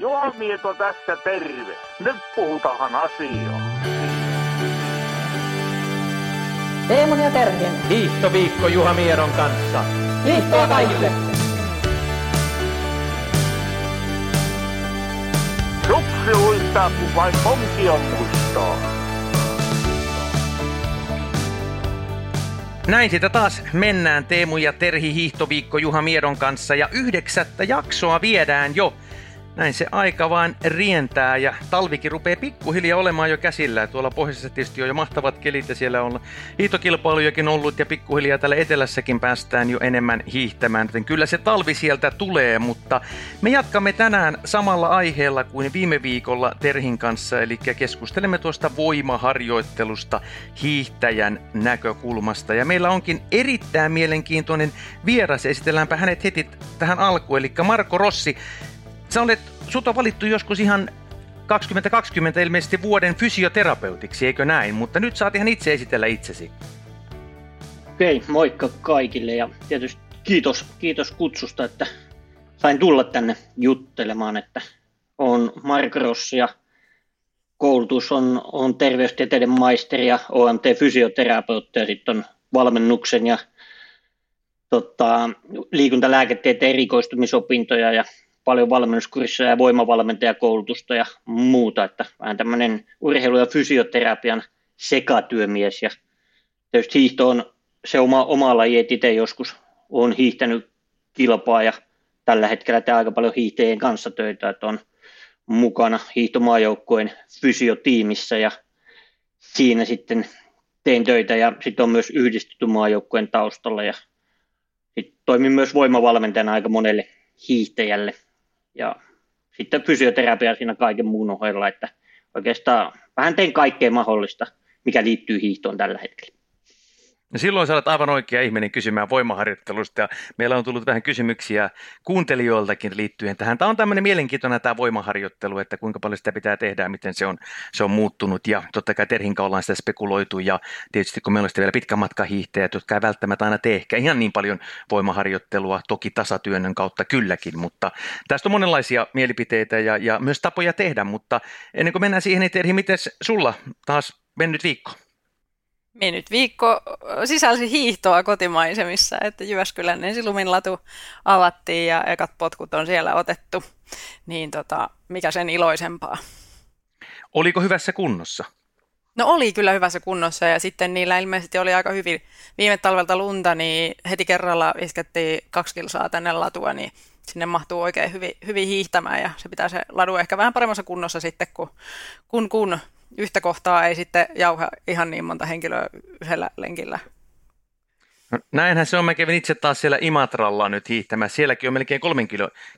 Juha Mieto tässä, terve. Nyt puhutaan asiaa. Teemun ja Terhin. Hiihtoviikko Juha Mieton kanssa. Hiihtoa kaikille! Suksi huistaa, kun vain onkion muistaa. Näin sitä taas mennään Teemu ja Terhi hiihtoviikko Juha Mieton kanssa ja 9. jaksoa viedään jo. Näin se aika vaan rientää ja talvikin rupeaa pikkuhiljaa olemaan jo käsillä. Tuolla pohjoisessa tietysti on jo mahtavat kelit ja siellä on hiihtokilpailujakin ollut ja pikkuhiljaa täällä etelässäkin päästään jo enemmän hiihtämään. Joten kyllä se talvi sieltä tulee, mutta me jatkamme tänään samalla aiheella kuin viime viikolla Terhin kanssa. Eli keskustelemme tuosta voimaharjoittelusta hiihtäjän näkökulmasta. Ja meillä onkin erittäin mielenkiintoinen vieras. Esitelläänpä hänet heti tähän alkuun, eli Marko Rossi. Sut on valittu joskus ihan 2020 ilmeisesti vuoden fysioterapeutiksi, eikö näin? Mutta nyt saat ihan itse esitellä itsesi. Okei, moikka kaikille ja tietysti kiitos kutsusta, että sain tulla tänne juttelemaan, että olen Marko Rossi ja koulutus on terveystieteiden maisteri ja OMT-fysioterapeutti ja sitten on valmennuksen ja liikuntalääketieteen erikoistumisopintoja ja paljon valmennuskursseja ja voimavalmentajakoulutusta ja muuta, että vähän tämmöinen urheilu- ja fysioterapian sekatyömies ja tietysti hiihto on se oma laji, että itse joskus on hiihtänyt kilpaa ja tällä hetkellä tää aika paljon hiihtäjien kanssa töitä, että on mukana hiihtomaajoukkueen fysiotiimissä ja siinä sitten tein töitä ja sitten on myös yhdistetty maajoukkueen taustalla ja sitten toimin myös voimavalmentajana aika monelle hiihtäjälle. Ja sitten fysioterapia siinä kaiken muun ohella, että oikeastaan vähän teen kaikkea mahdollista, mikä liittyy hiihtoon tällä hetkellä. No silloin sä olet aivan oikea ihminen kysymään voimaharjoittelusta ja meillä on tullut vähän kysymyksiä kuuntelijoiltakin liittyen tähän. Tämä on tämmöinen mielenkiintoinen tämä voimaharjoittelu, että kuinka paljon sitä pitää tehdä ja miten se on muuttunut ja totta kai Terhinka ollaan sitä spekuloitu ja tietysti kun meillä on sitten vielä pitkä matka hiihtäjät, jotka ei välttämättä aina tee ehkä ihan niin paljon voimaharjoittelua, toki tasatyönnön kautta kylläkin, mutta tästä on monenlaisia mielipiteitä ja myös tapoja tehdä, mutta ennen kuin mennään siihen, niin Terhi, miten sulla taas mennyt viikko? Mennyt viikko sisälsi hiihtoa kotimaisemissa, että Jyväskylän ensilumin latu avattiin ja ekat potkut on siellä otettu, niin mikä sen iloisempaa. Oliko hyvässä kunnossa? No oli kyllä hyvässä kunnossa ja sitten niillä ilmeisesti oli aika hyvin viime talvelta lunta, niin heti kerralla iskettiin 2 kilsaa tänne latua, niin sinne mahtuu oikein hyvin hiihtämään ja se pitää se ladu ehkä vähän paremmassa kunnossa sitten kun yhtä kohtaa ei sitten jauha ihan niin monta henkilöä yhdellä lenkillä. No, näinhän se on. Mä kävin itse taas siellä Imatralla nyt hiihtämässä. Sielläkin on melkein 3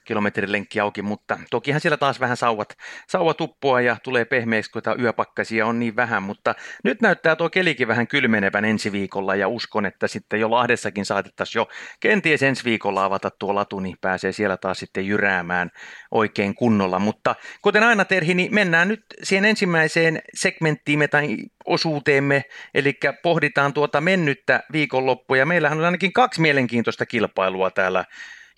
kilometrin lenkki auki, mutta tokihan siellä taas vähän sauvat uppoa ja tulee pehmeäksi, kun tämä yöpakkasia on niin vähän. Mutta nyt näyttää tuo kelikin vähän kylmenevän ensi viikolla ja uskon, että sitten jo Lahdessakin saatettaisiin jo kenties ensi viikolla avata tuo latu, niin pääsee siellä taas sitten jyräämään oikein kunnolla. Mutta kuten aina Terhi, niin mennään nyt siihen ensimmäiseen segmenttiimme tai osuuteemme, eli pohditaan tuota mennyttä viikonloppua. Ja meillähän on ainakin 2 mielenkiintoista kilpailua täällä,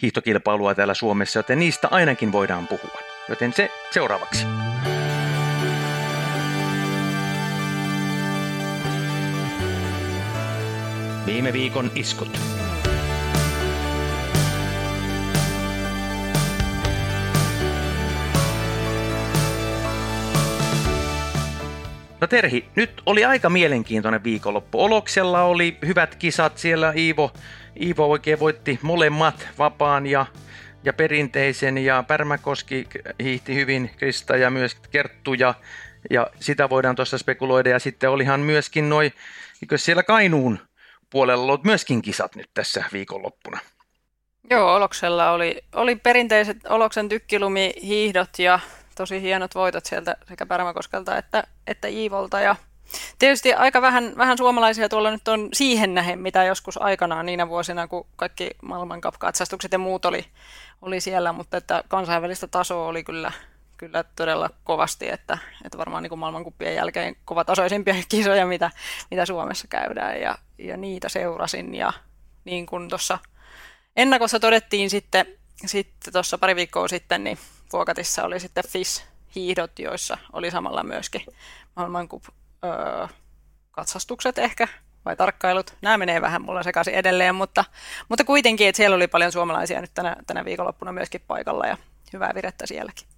hiihtokilpailua täällä Suomessa, joten niistä ainakin voidaan puhua. Joten se seuraavaksi. Viime viikon iskut. No Terhi, nyt oli aika mielenkiintoinen viikonloppu. Oloksella oli hyvät kisat siellä. Iivo oikein voitti molemmat, vapaan ja perinteisen. Ja Pärmäkoski hiihti hyvin, Krista ja myös Kerttu. Ja sitä voidaan tuossa spekuloida. Ja sitten olihan myöskin noin, eikö siellä Kainuun puolella ollut myöskin kisat nyt tässä viikonloppuna? Joo, Oloksella oli perinteiset Oloksen tykkilumihiihdot ja tosi hienot voitot sieltä sekä Pärmäkoskelta että Iivolta. Ja tietysti aika vähän suomalaisia tuolla nyt on siihen nähen, mitä joskus aikanaan niinä vuosina, kun kaikki maailman katsastukset ja muut oli siellä, mutta että kansainvälistä tasoa oli kyllä todella kovasti, että varmaan niin kuin maailmankuppien jälkeen kovatasoisimpia kisoja, mitä Suomessa käydään ja niitä seurasin. Ja niin kuin tuossa ennakossa todettiin sitten tuossa pari viikkoa sitten, niin Vuokatissa oli sitten FIS-hiihdot, joissa oli samalla myöskin maailmankup-katsastukset ehkä, vai tarkkailut. Nämä menee vähän mulla sekaisin edelleen, mutta kuitenkin, että siellä oli paljon suomalaisia nyt tänä viikonloppuna myöskin paikalla ja hyvää virettä sielläkin.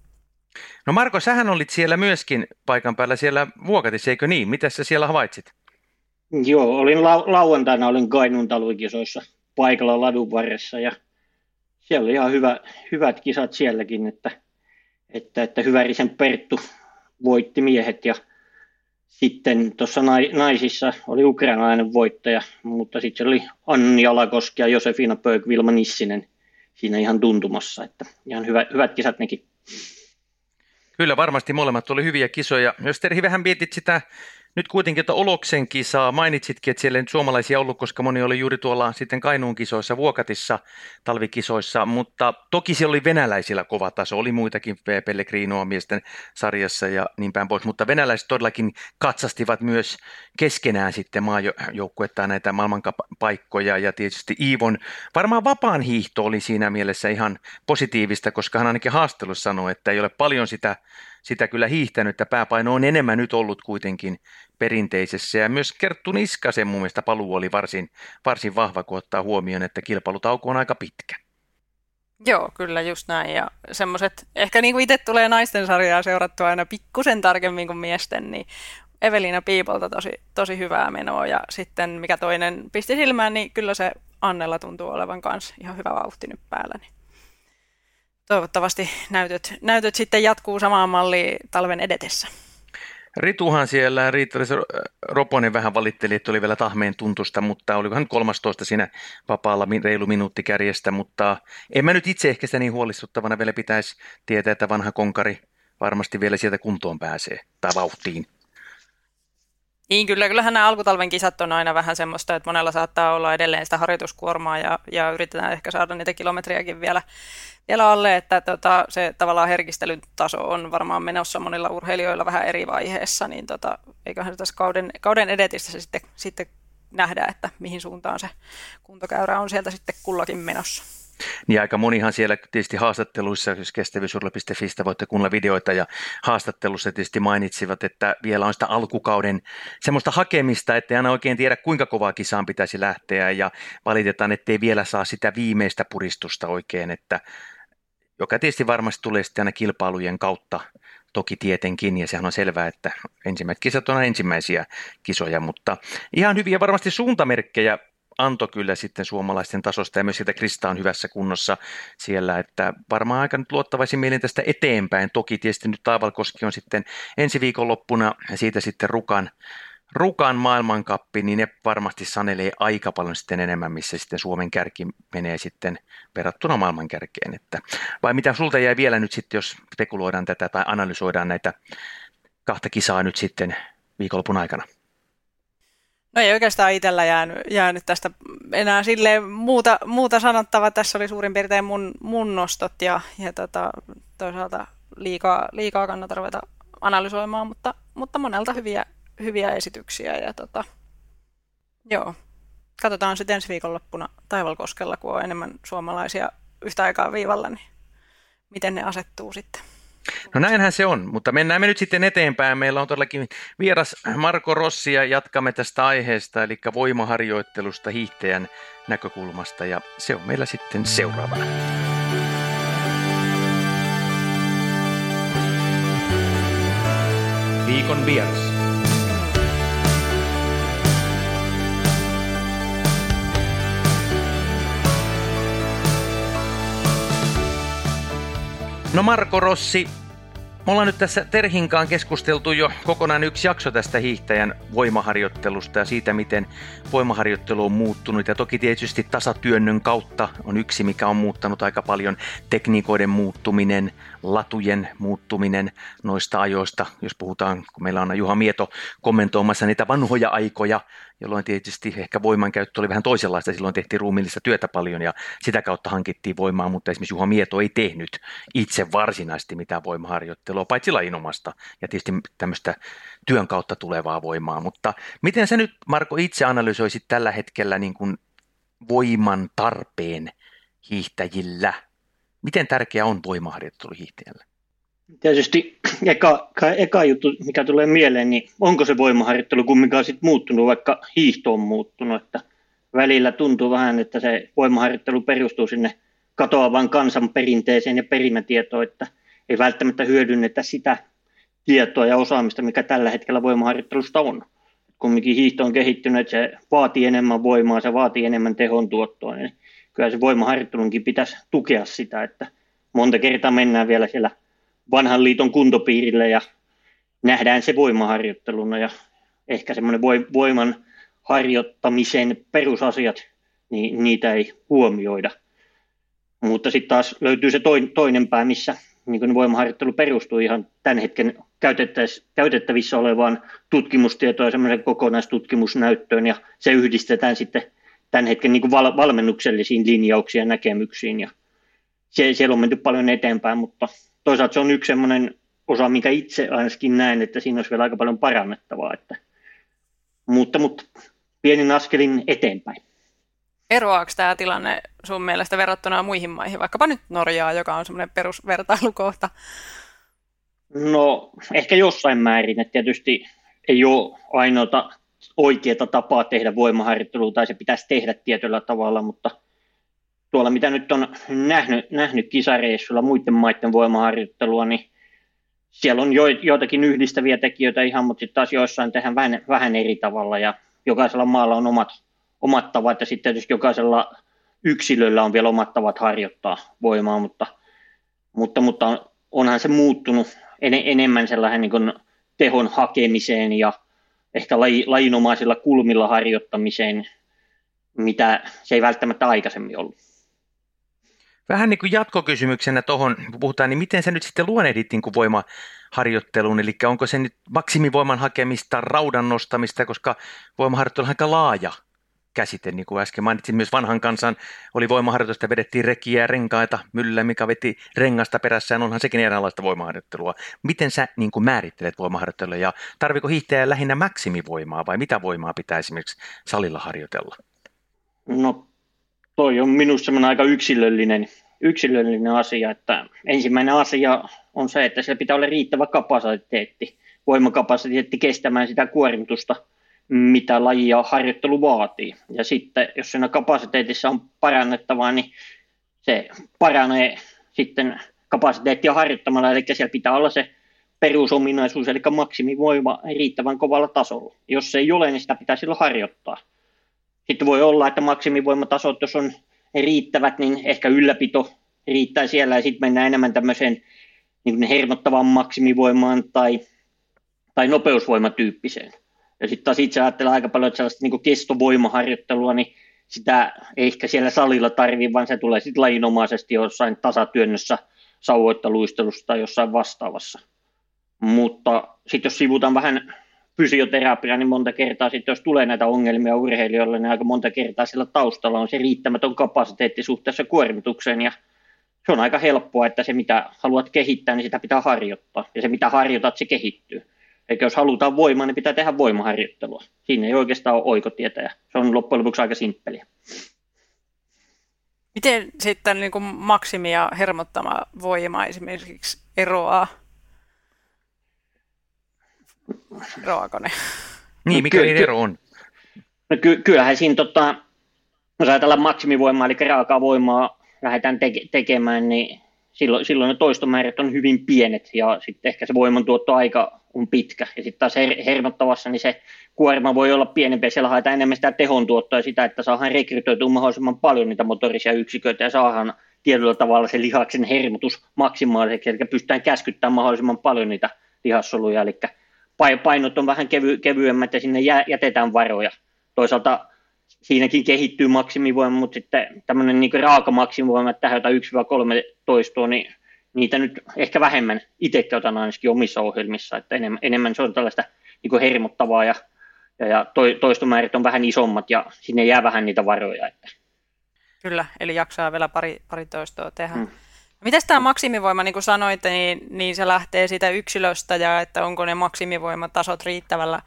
No Marko, sähän olit siellä myöskin paikan päällä siellä Vuokatissa, eikö niin? Mitä sä siellä havaitsit? Joo, olin lauantaina olin Kainuun talvikisoissa paikalla ladun varressa ja siellä oli ihan hyvät kisat sielläkin, että Hyvärisen Perttu voitti miehet ja sitten tuossa naisissa oli ukrainalainen voittaja, mutta sitten oli Anni Alakoski ja Josefina Pöök, Vilma Nissinen siinä ihan tuntumassa, että ihan hyvät kisat nekin. Kyllä, varmasti molemmat oli hyviä kisoja. Jos Terhi vähän mietit sitä nyt kuitenkin, että Oloksen kisaa mainitsitkin, että siellä ei nyt suomalaisia ollut, koska moni oli juuri tuolla sitten Kainuun kisoissa, Vuokatissa, talvikisoissa, mutta toki siellä oli venäläisillä kova taso, oli muitakin Pellegrinoa miesten sarjassa ja niin päin pois, mutta venäläiset todellakin katsastivat myös keskenään sitten maajoukkuettaan näitä maailmanpaikkoja ja tietysti Iivon varmaan vapaan hiihto oli siinä mielessä ihan positiivista, koska hän ainakin haastattelussa sanoi, että ei ole paljon sitä kyllä hiihtänyt, että pääpaino on enemmän nyt ollut kuitenkin perinteisessä. Ja myös Kerttu Niskasen mun mielestä paluu oli varsin vahva, kun ottaa huomioon, että kilpailutauko on aika pitkä. Joo, kyllä just näin. Ja semmoiset, ehkä niin kuin itse tulee naisten sarjaa seurattua aina pikkusen tarkemmin kuin miesten, niin Evelina Piipolta tosi hyvää menoa. Ja sitten mikä toinen pisti silmään, niin kyllä se Annella tuntuu olevan kanssa ihan hyvä vauhti nyt päällä. Niin. Toivottavasti näytöt sitten jatkuu samaan malliin talven edetessä. Rituhan siellä, Riittori Roponen vähän valitteli, että oli vielä tahmeen tuntusta, mutta olikohan 13 siinä vapaalla reilu minuutti kärjestä, mutta en mä nyt itse ehkä sitä niin huolestuttavana vielä pitäisi tietää, että vanha konkari varmasti vielä sieltä kuntoon pääsee tai vauhtiin. Niin, kyllähän nämä alkutalven kisat on aina vähän semmoista, että monella saattaa olla edelleen sitä harjoituskuormaa ja yritetään ehkä saada niitä kilometriäkin vielä alle, että se tavallaan herkistelyn taso on varmaan menossa monilla urheilijoilla vähän eri vaiheessa, niin eiköhän se tässä kauden edetistä se sitten nähdä, että mihin suuntaan se kuntokäyrä on sieltä sitten kullakin menossa. Niin aika monihan siellä tietysti haastatteluissa, jos kestävyysurheilu.fistä voitte kuunnella videoita ja haastattelussa tietysti mainitsivat, että vielä on sitä alkukauden semmoista hakemista, ettei aina oikein tiedä kuinka kovaa kisaan pitäisi lähteä ja valitetaan, ettei vielä saa sitä viimeistä puristusta oikein, että joka tietysti varmasti tulee sitten aina kilpailujen kautta toki tietenkin, ja sehän on selvää, että ensimmäiset kisat on ensimmäisiä kisoja, mutta ihan hyviä varmasti suuntamerkkejä antoi kyllä sitten suomalaisten tasosta ja myös sieltä Krista on hyvässä kunnossa siellä, että varmaan aika nyt luottavaisin mielin tästä eteenpäin. Toki tietysti nyt Taivalkoski on sitten ensi viikonloppuna ja siitä sitten Rukan maailmankappi, niin ne varmasti sanelee aika paljon sitten enemmän, missä sitten Suomen kärki menee sitten verrattuna maailmankärkeen. Että, vai mitä sulta jäi vielä nyt sitten, jos spekuloidaan tätä tai analysoidaan näitä kahta kisaa nyt sitten viikonlopun aikana? No ei oikeastaan itsellä jäänyt tästä enää silleen muuta sanottavaa. Tässä oli suurin piirtein mun nostot ja toisaalta liikaa kannata ruveta analysoimaan, mutta monelta hyviä esityksiä. Ja joo. Katsotaan sitten ensi viikonloppuna Taivalkoskella, kun on enemmän suomalaisia yhtä aikaa viivalla, niin miten ne asettuu sitten. No näinhän se on, mutta mennään me nyt sitten eteenpäin. Meillä on todellakin vieras Marko Rossi ja jatkamme tästä aiheesta, eli voimaharjoittelusta hiihtäjän näkökulmasta ja se on meillä sitten seuraavana. Viikon vieras. No Marko Rossi, me ollaan nyt tässä Terhinkaan keskusteltu jo kokonaan yksi jakso tästä hiihtäjän voimaharjoittelusta ja siitä, miten voimaharjoittelu on muuttunut. Ja toki tietysti tasatyönnön kautta on yksi, mikä on muuttanut aika paljon tekniikoiden muuttuminen, latujen muuttuminen noista ajoista. Jos puhutaan, kun meillä on Juha Mieto kommentoimassa niitä vanhoja aikoja, jolloin tietysti ehkä voimankäyttö oli vähän toisenlaista. Silloin tehtiin ruumiillista työtä paljon ja sitä kautta hankittiin voimaa, mutta esimerkiksi Juha Mieto ei tehnyt itse varsinaisesti mitään voimaharjoittelua, paitsi lajinomasta ja tietysti tämmöistä työn kautta tulevaa voimaa. Mutta miten sä nyt, Marko, itse analysoisit tällä hetkellä niin kuin voiman tarpeen hiihtäjillä? Miten tärkeää on voimaharjoittelu hiihtäjällä? Tietysti eka juttu, mikä tulee mieleen, niin onko se voimaharjoittelu kumminkaan sit muuttunut, vaikka hiihto on muuttunut. Että välillä tuntuu vähän, että se voimaharjoittelu perustuu sinne katoavaan kansan perinteeseen ja perimätietoon, että ei välttämättä hyödynnetä sitä tietoa ja osaamista, mikä tällä hetkellä voimaharjoittelusta on. Kumminkin hiihto on kehittynyt, että se vaatii enemmän voimaa, se vaatii enemmän tehon tuottoa. Niin kyllä se voimaharjoittelunkin pitäisi tukea sitä, että monta kertaa mennään vielä siellä vanhan liiton kuntopiirille ja nähdään se voimaharjoitteluna ja ehkä semmoinen voiman harjoittamisen perusasiat, niin niitä ei huomioida. Mutta sitten taas löytyy se toinen pää, missä niin voimaharjoittelu perustuu ihan tämän hetken käytettävissä olevaan tutkimustietoon ja semmoisen kokonaistutkimusnäyttöön, ja se yhdistetään sitten tämän hetken niin valmennuksellisiin linjauksiin ja näkemyksiin, ja siellä on menty paljon eteenpäin, mutta toisaalta se on yksi semmoinen osa, minkä itse ainakin näen, että siinä olisi vielä aika paljon parannettavaa, että, mutta pienin askelin eteenpäin. Eroaako tämä tilanne sun mielestä verrattuna muihin maihin, vaikkapa nyt Norjaa, joka on semmoinen perusvertailukohta? No ehkä jossain määrin, että tietysti ei ole ainoata oikeaa tapaa tehdä voimaharjoittelua, tai se pitäisi tehdä tietyllä tavalla, mutta tuolla mitä nyt on nähnyt kisareissuilla muiden maiden voimaharjoittelua, niin siellä on joitakin yhdistäviä tekijöitä ihan, mutta sitten taas joissain tehdään vähän eri tavalla, ja jokaisella maalla on omat tavat, ja sitten tietysti jokaisella yksilöllä on vielä omat tavat harjoittaa voimaa, mutta onhan se muuttunut enemmän sellainen niin kuin tehon hakemiseen ja ehkä lajinomaisilla kulmilla harjoittamiseen, mitä se ei välttämättä aikaisemmin ollut. Vähän niin kuin jatkokysymyksenä tuohon puhutaan, niin miten se nyt sitten luonehdit niin kuin voimaharjoitteluun, eli onko se nyt maksimivoiman hakemista, raudan nostamista, koska voimaharjoittelu on aika laaja käsite, niin kuin äsken mainitsin, myös vanhan kansan oli voimaharjoitusta, vedettiin rekiä ja renkaita, myllä, mikä veti rengasta perässään, onhan sekin eräänlaista voimaharjoittelua. Miten sä niin kuin määrittelet voimaharjoittelua ja tarviiko hiihtäjä lähinnä maksimivoimaa vai mitä voimaa pitää esimerkiksi salilla harjoitella? No toi on minusta semmoinen aika yksilöllinen asia, että ensimmäinen asia on se, että siellä pitää olla riittävä kapasiteetti, voimakapasiteetti kestämään sitä kuormitusta, mitä lajia harjoittelu vaatii. Ja sitten, jos siinä kapasiteetissa on parannettavaa, niin se paranee sitten kapasiteettia harjoittamalla, eli siellä pitää olla se perusominaisuus, eli maksimivoima riittävän kovalla tasolla. Jos se ei ole, niin sitä pitää silloin harjoittaa. Sitten voi olla, että maksimivoimatasot, jos on riittävät, niin ehkä ylläpito riittää siellä, ja sitten mennään enemmän tämmöiseen niin hermottavaan maksimivoimaan tai nopeusvoimatyyppiseen. Ja sitten taas itse ajattelen aika paljon sellaista niin kuin kestovoimaharjoittelua, niin sitä ei ehkä siellä salilla tarvitse, vaan se tulee sitten lajinomaisesti jossain tasatyönnössä, sauvoittaluistelussa tai jossain vastaavassa. Mutta sitten jos sivutaan vähän fysioterapiaa, niin monta kertaa sitten jos tulee näitä ongelmia urheilijoille, niin aika monta kertaa siellä taustalla on se riittämätön kapasiteetti suhteessa kuormitukseen. Ja se on aika helppoa, että se mitä haluat kehittää, niin sitä pitää harjoittaa. Ja se mitä harjoitat, se kehittyy. Eikä jos halutaan voimaa, niin pitää tehdä voimaharjoittelua. Siinä ei oikeastaan ole oikotietä. Se on loppujen lopuksi aika simppeliä. Miten sitten niin kuin maksimi- ja hermottama voima esimerkiksi eroaa? Eroaako ne? Niin, mikä niiden ero on? No kyllähän siinä, jos ajatellaan maksimivoimaa, eli raakaa voimaa lähdetään tekemään, niin silloin ne toistomäärät on hyvin pienet ja sitten ehkä se voimantuottoaika on pitkä. Ja sitten taas hermottavassa niin se kuorma voi olla pienempi ja siellä haetaan enemmän sitä tehontuottoa ja sitä, että saadaan rekrytoitua mahdollisimman paljon niitä motorisia yksiköitä ja saadaan tietyllä tavalla se lihaksen hermotus maksimaaliseksi. Eli pystytään käskyttämään mahdollisimman paljon niitä lihassoluja. Eli painot on vähän kevyemmät ja sinne jätetään varoja. Toisaalta siinäkin kehittyy maksimivoima, mutta sitten tämmöinen niin raaka maksimivoima, että tähän jotain 1-3 toistoa, niin niitä nyt ehkä vähemmän itse käytän ainakin omissa ohjelmissa, että enemmän se on tällaista niin hermottavaa ja toistomäärät on vähän isommat ja sinne jää vähän niitä varoja. Että. Kyllä, eli jaksaa vielä pari toistoa tehdä. Mitäs tämä maksimivoima, niin kuin sanoit, niin se lähtee siitä yksilöstä ja että onko ne maksimivoimatasot riittävällä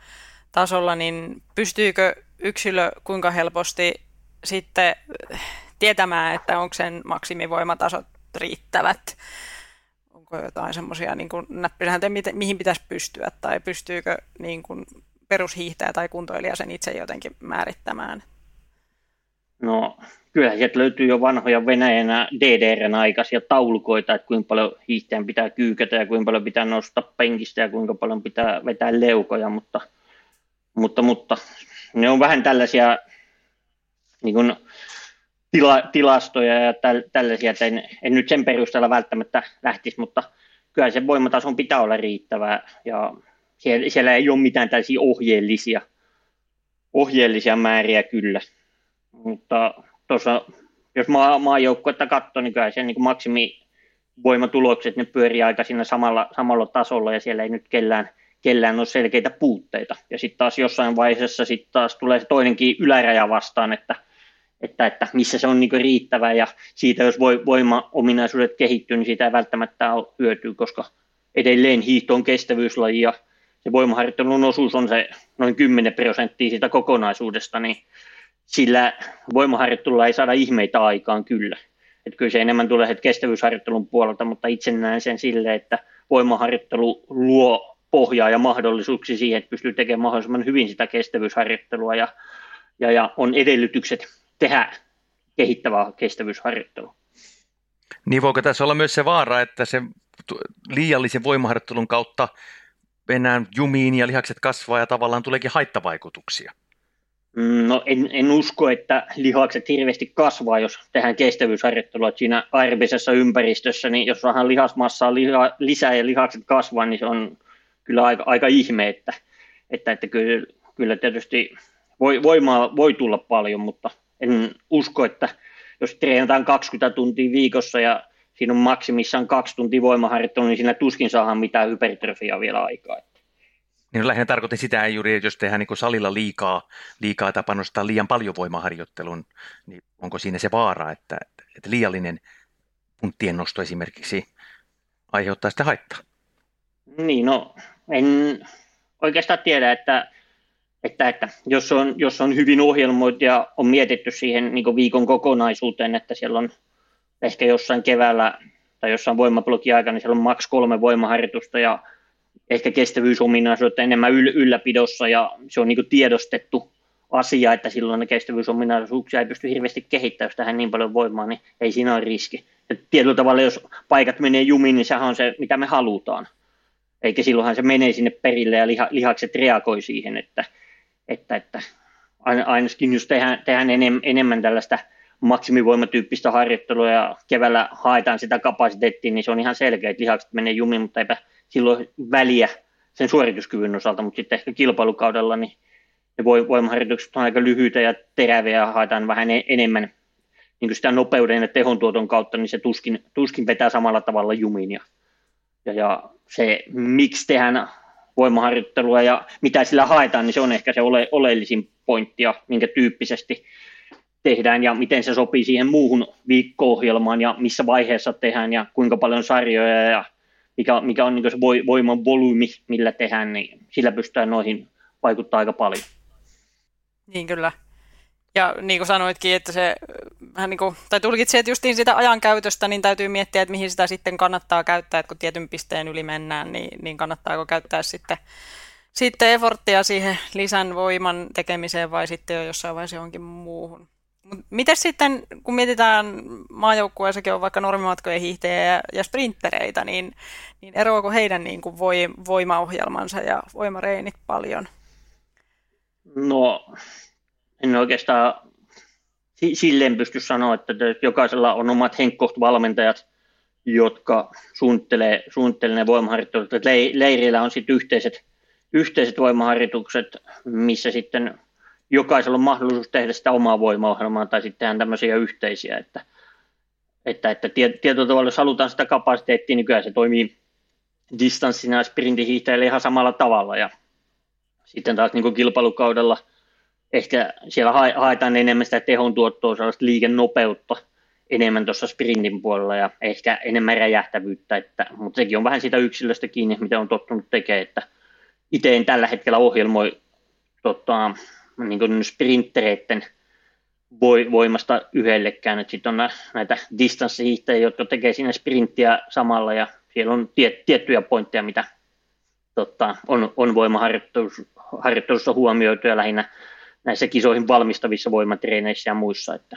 tasolla, niin pystyykö yksilö kuinka helposti sitten tietämään, että onko sen maksimivoimatasot riittävät? onko jotain semmoisia niin näppisääntöjä, mihin pitäisi pystyä, tai pystyykö niin kuin perushiihtäjä tai kuntoilija sen itse jotenkin määrittämään? No, kyllähän sieltä löytyy jo vanhoja Venäjänä DDRn aikaisia taulukoita, että kuinka paljon hiihtäjän pitää kyykätä ja kuinka paljon pitää nostaa penkistä ja kuinka paljon pitää vetää leukoja, mutta ne on vähän tällaisia niin kuin tilastoja ja tällaisia, että en nyt sen perusteella välttämättä lähtisi, mutta kyllä sen voimatason pitää olla riittävää ja siellä ei ole mitään tällaisia ohjeellisia määriä kyllä, mutta tuossa, jos maajoukkuetta katsoo, niin kyllä se niin maksimivoimatulokset, ne pyörii aika siinä samalla tasolla ja siellä ei nyt kellään ole selkeitä puutteita. Ja sitten taas jossain vaiheessa tulee se toinenkin yläraja vastaan, että missä se on niin kuin riittävä ja siitä jos voimaominaisuudet kehittyy, niin siitä ei välttämättä ole hyötyä, koska edelleen hiihto on kestävyyslaji ja se voimaharjoittelun osuus on se noin 10% siitä kokonaisuudesta, niin sillä voimaharjoittelulla ei saada ihmeitä aikaan kyllä. Että kyllä se enemmän tulee kestävyysharjoittelun puolelta, mutta itse näen sen silleen, että voimaharjoittelu luo pohjaa ja mahdollisuuksia siihen, että pystyy tekemään mahdollisimman hyvin sitä kestävyysharjoittelua ja on edellytykset tehdä kehittävää kestävyysharjoittelua. Niin voiko tässä olla myös se vaara, että se liiallisen voimaharjoittelun kautta mennään jumiin ja lihakset kasvaa ja tavallaan tuleekin haittavaikutuksia? No en usko, että lihakset hirveästi kasvaa, jos tehdään kestävyysharjoittelua. Että siinä aerobisessa ympäristössä, niin jos vähän lihasmassaa lisää ja lihakset kasvaa, niin se on kyllä aika ihme, että kyllä tietysti voimaa voi tulla paljon, mutta en usko, että jos treenataan 20 tuntia viikossa ja siinä on maksimissaan 2 tuntia voimaharjoittelua, niin siinä tuskin saadaan mitään hypertrofiaa vielä aikaa. Niin lähinnä tarkoitin sitä juuri, että jos tehdään niin salilla liikaa tai panostaa liian paljon voimaharjoittelun, niin onko siinä se vaara, että liiallinen punttien nosto esimerkiksi aiheuttaa sitä haittaa? Niin, no en oikeastaan tiedä, että jos on hyvin ohjelmoitu ja on mietitty siihen niin viikon kokonaisuuteen, että siellä on ehkä jossain keväällä tai jossain voimablokin aikana, niin siellä on maks 3 voimaharjoitusta ja ehkä kestävyysominaisuutta enemmän ylläpidossa ja se on niin kuin tiedostettu asia, että silloin ne kestävyysominaisuuksia ei pysty hirveästi kehittämään, jos tähän niin paljon voimaa, niin ei siinä ole riski. Ja tietyllä tavalla, jos paikat menee jumiin, niin sehän on se, mitä me halutaan. Eikä silloinhan se menee sinne perille ja lihakset reagoi siihen, että ainakin jos tehdään enemmän tällaista maksimivoimatyyppistä harjoittelua ja keväällä haetaan sitä kapasiteettia, niin se on ihan selkeä, että lihakset menee jumiin, mutta eipä silloin väliä sen suorituskyvyn osalta, mutta sitten ehkä kilpailukaudella niin ne voimaharjoitukset on aika lyhyitä ja teräviä ja haetaan vähän enemmän niin sitä nopeuden ja tehontuoton kautta, niin se tuskin vetää samalla tavalla jumiin. Ja se, miksi tehdään voimaharjoittelua ja mitä sillä haetaan, niin se on ehkä se oleellisin pointti ja minkä tyyppisesti tehdään ja miten se sopii siihen muuhun viikko-ohjelmaan ja missä vaiheessa tehdään ja kuinka paljon sarjoja ja mikä on niin se voiman volyymi, millä tehdään, niin sillä pystytään noihin vaikuttaa aika paljon. Niin kyllä. Ja niin kuin sanoitkin, että se vähän niin kuin, tai tulkitsi, että justiin sitä ajankäytöstä, niin täytyy miettiä, että mihin sitä sitten kannattaa käyttää, että kun tietyn pisteen yli mennään, niin kannattaako käyttää sitten eforttia siihen lisän voiman tekemiseen vai sitten jo jossain vaiheessa johonkin muuhun. Miten sitten, kun mietitään maajoukkueessakin on vaikka normimatkojen hiihtejä ja sprinttereitä, niin eroako heidän niin kuin voimaohjelmansa ja voimareinit paljon? No, en oikeastaan silleen pysty sanoa, että jokaisella on omat henkkohtuvalmentajat, jotka suunnittelee ne voimaharjoitukset. Leirillä on sitten yhteiset voimaharjoitukset, missä sitten jokaisella on mahdollisuus tehdä sitä omaa voimaohjelmaa tai sitten tehdään tämmöisiä yhteisiä, että tietyllä tavalla, jos halutaan sitä kapasiteettia, niin kyllä se toimii distanssina ja sprintin hiihtäjille ihan samalla tavalla. Ja sitten taas niin kuin kilpailukaudella ehkä siellä haetaan enemmän sitä tehontuottoa, sellaista liikenopeutta enemmän tuossa sprintin puolella ja ehkä enemmän räjähtävyyttä, mutta sekin on vähän sitä yksilöstä kiinni, mitä on tottunut tekemään, että itse en tällä hetkellä ohjelmoi niin kuin sprinttereiden voimasta yhdellekään. Sitten on näitä distanssihiihtäjiä, jotka tekee siinä sprinttiä samalla ja siellä on tiettyjä pointteja, mitä on voimaharjoittelussa huomioitu ja lähinnä näissä kisoihin valmistavissa voimatreeneissä ja muissa, että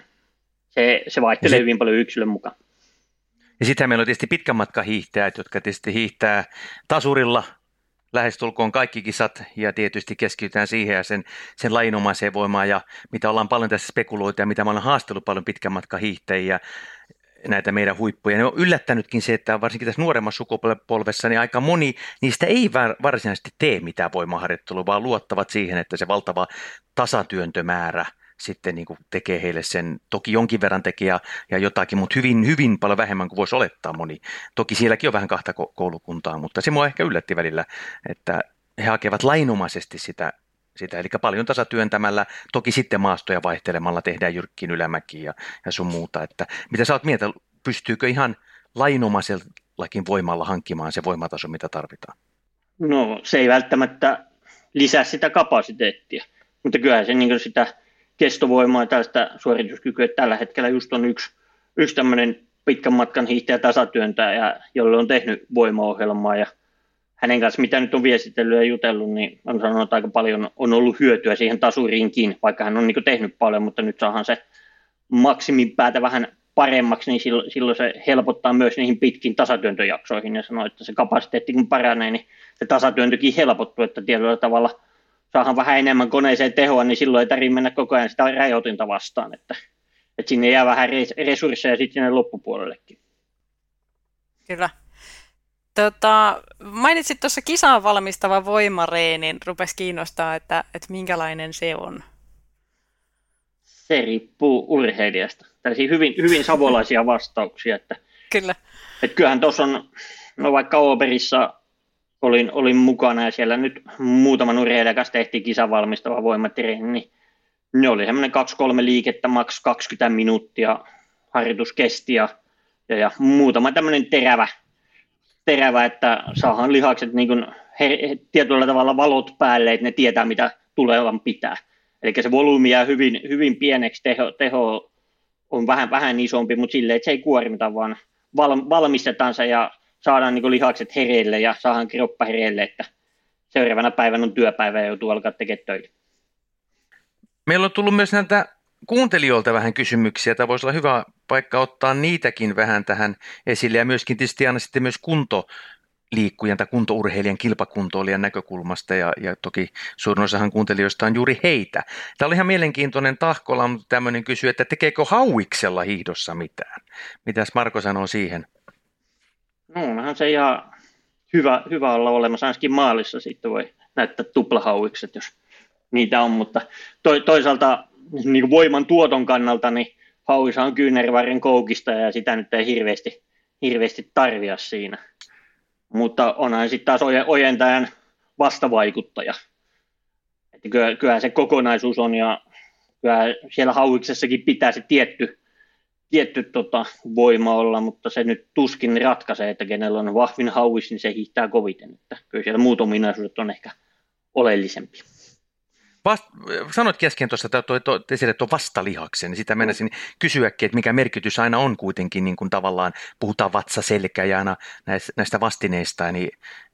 se vaihtelee hyvin paljon yksilön mukaan. Ja sittenhän meillä on tietysti pitkän matkan hiihtäjät, jotka tietysti hiihtää tasurilla lähestulkoon kaikki kisat ja tietysti keskitytään siihen ja sen lajinomaiseen voimaan ja mitä ollaan paljon tässä spekuloitu ja mitä me ollaan haastellut paljon pitkän matkan hiihtäjiä, näitä meidän huippuja. Ne on yllättänytkin se, että varsinkin tässä nuoremmassa sukupolvessa niin aika moni niistä ei varsinaisesti tee mitään voimaharjoittelua, vaan luottavat siihen, että se valtava tasatyöntömäärä sitten niin kuin tekee heille sen, toki jonkin verran tekee ja jotakin, mutta hyvin, hyvin paljon vähemmän kuin voisi olettaa moni. Toki sielläkin on vähän kahta koulukuntaa, mutta se mua ehkä yllätti välillä, että he hakevat lainomaisesti sitä. Eli paljon tasatyöntämällä, toki sitten maastoja vaihtelemalla tehdään jyrkkiin ylämäkiin ja sun muuta. Että mitä sä oot mieltä, pystyykö ihan lainomaisellakin voimalla hankkimaan se voimataso, mitä tarvitaan? No se ei välttämättä lisää sitä kapasiteettia, mutta kyllähän se niin sitä kestovoimaa ja tällaista suorituskykyä tällä hetkellä just on yksi tämmöinen pitkän matkan hiihtäjä tasatyöntäjä, jolle on tehnyt voimaohjelmaa ja hänen kanssa, mitä nyt on viestitellyt ja jutellut, niin on sanonut, että aika paljon on ollut hyötyä siihen tasuriinkin, vaikka hän on niin kuin tehnyt paljon, mutta nyt saahan se maksimipäätä vähän paremmaksi, niin silloin se helpottaa myös niihin pitkiin tasatyöntöjaksoihin ja sanoo, että se kapasiteetti kun paranee, niin se tasatyöntökin helpottuu, että tietyllä tavalla saahan vähän enemmän koneeseen tehoa, niin silloin ei tarvitse mennä koko ajan sitä rajoitinta vastaan, että sinne jää vähän resursseja sitten sinne loppupuolellekin. Kyllä. Mainitsit tuossa kisaan valmistava voimareenin, rupesi kiinnostaa, että minkälainen se on. Se riippuu urheilijasta. Tällaisia hyvin, hyvin savolaisia vastauksia. Että, kyllä. Että kyllähän tuossa on, no vaikka Oberissa olin mukana ja siellä nyt muutaman urheilijan kanssa tehtiin kisaan valmistava voimatreeni, niin ne oli semmoinen 2-3 liikettä, maks 20 minuuttia, harjoitus kesti ja muutama tämmöinen terävä, että saadaan lihakset niin kuin tietyllä tavalla valot päälle, että ne tietää, mitä tulevan pitää. Eli se volyymi jää hyvin, hyvin pieneksi, teho on vähän isompi, mutta silleen, että se ei kuormita, vaan valmistetaan se ja saadaan niin kuin lihakset hereille ja saadaan kroppa hereille, että seuraavana päivänä on työpäivä ja joutuu alkaa tekemään töitä. Meillä on tullut myös näitä kuuntelijoilta vähän kysymyksiä, tämä voisi olla hyvä paikka ottaa niitäkin vähän tähän esille ja myöskin tietysti aina sitten myös kuntoliikkujan tai kuntourheilijan, kilpakuntoilijan näkökulmasta ja toki suurin osahan kuuntelijoista on juuri heitä. Tämä oli ihan mielenkiintoinen Tahkola, mutta tämmöinen kysyi, että tekeekö hauiksella hiihdossa mitään? Mitäs Marko sanoo siihen? No onhan se ihan hyvä olla olemassa, ainakin maalissa sitten voi näyttää tuplahauikset, jos niitä on, mutta toisaalta niin voiman tuoton kannalta, niin hauissa on kyynärvarren koukista ja sitä nyt ei hirveästi tarvia siinä. Mutta onhan sitten taas ojentajan vastavaikuttaja. Että kyllähän se kokonaisuus on ja kyllähän siellä hauiksessakin pitää se tietty voima olla, mutta se nyt tuskin ratkaisee, että kenellä on vahvin hauis, niin se hiihtää koviten. Että kyllä siellä muut ominaisuudet on ehkä oleellisempi. Sanoit kesken tuossa, että toit esille tuon vastalihaksen, niin sitä mennäisin kysyäkin, että mikä merkitys aina on kuitenkin, niin kuin tavallaan puhutaan vatsaselkä ja aina näistä vastineista,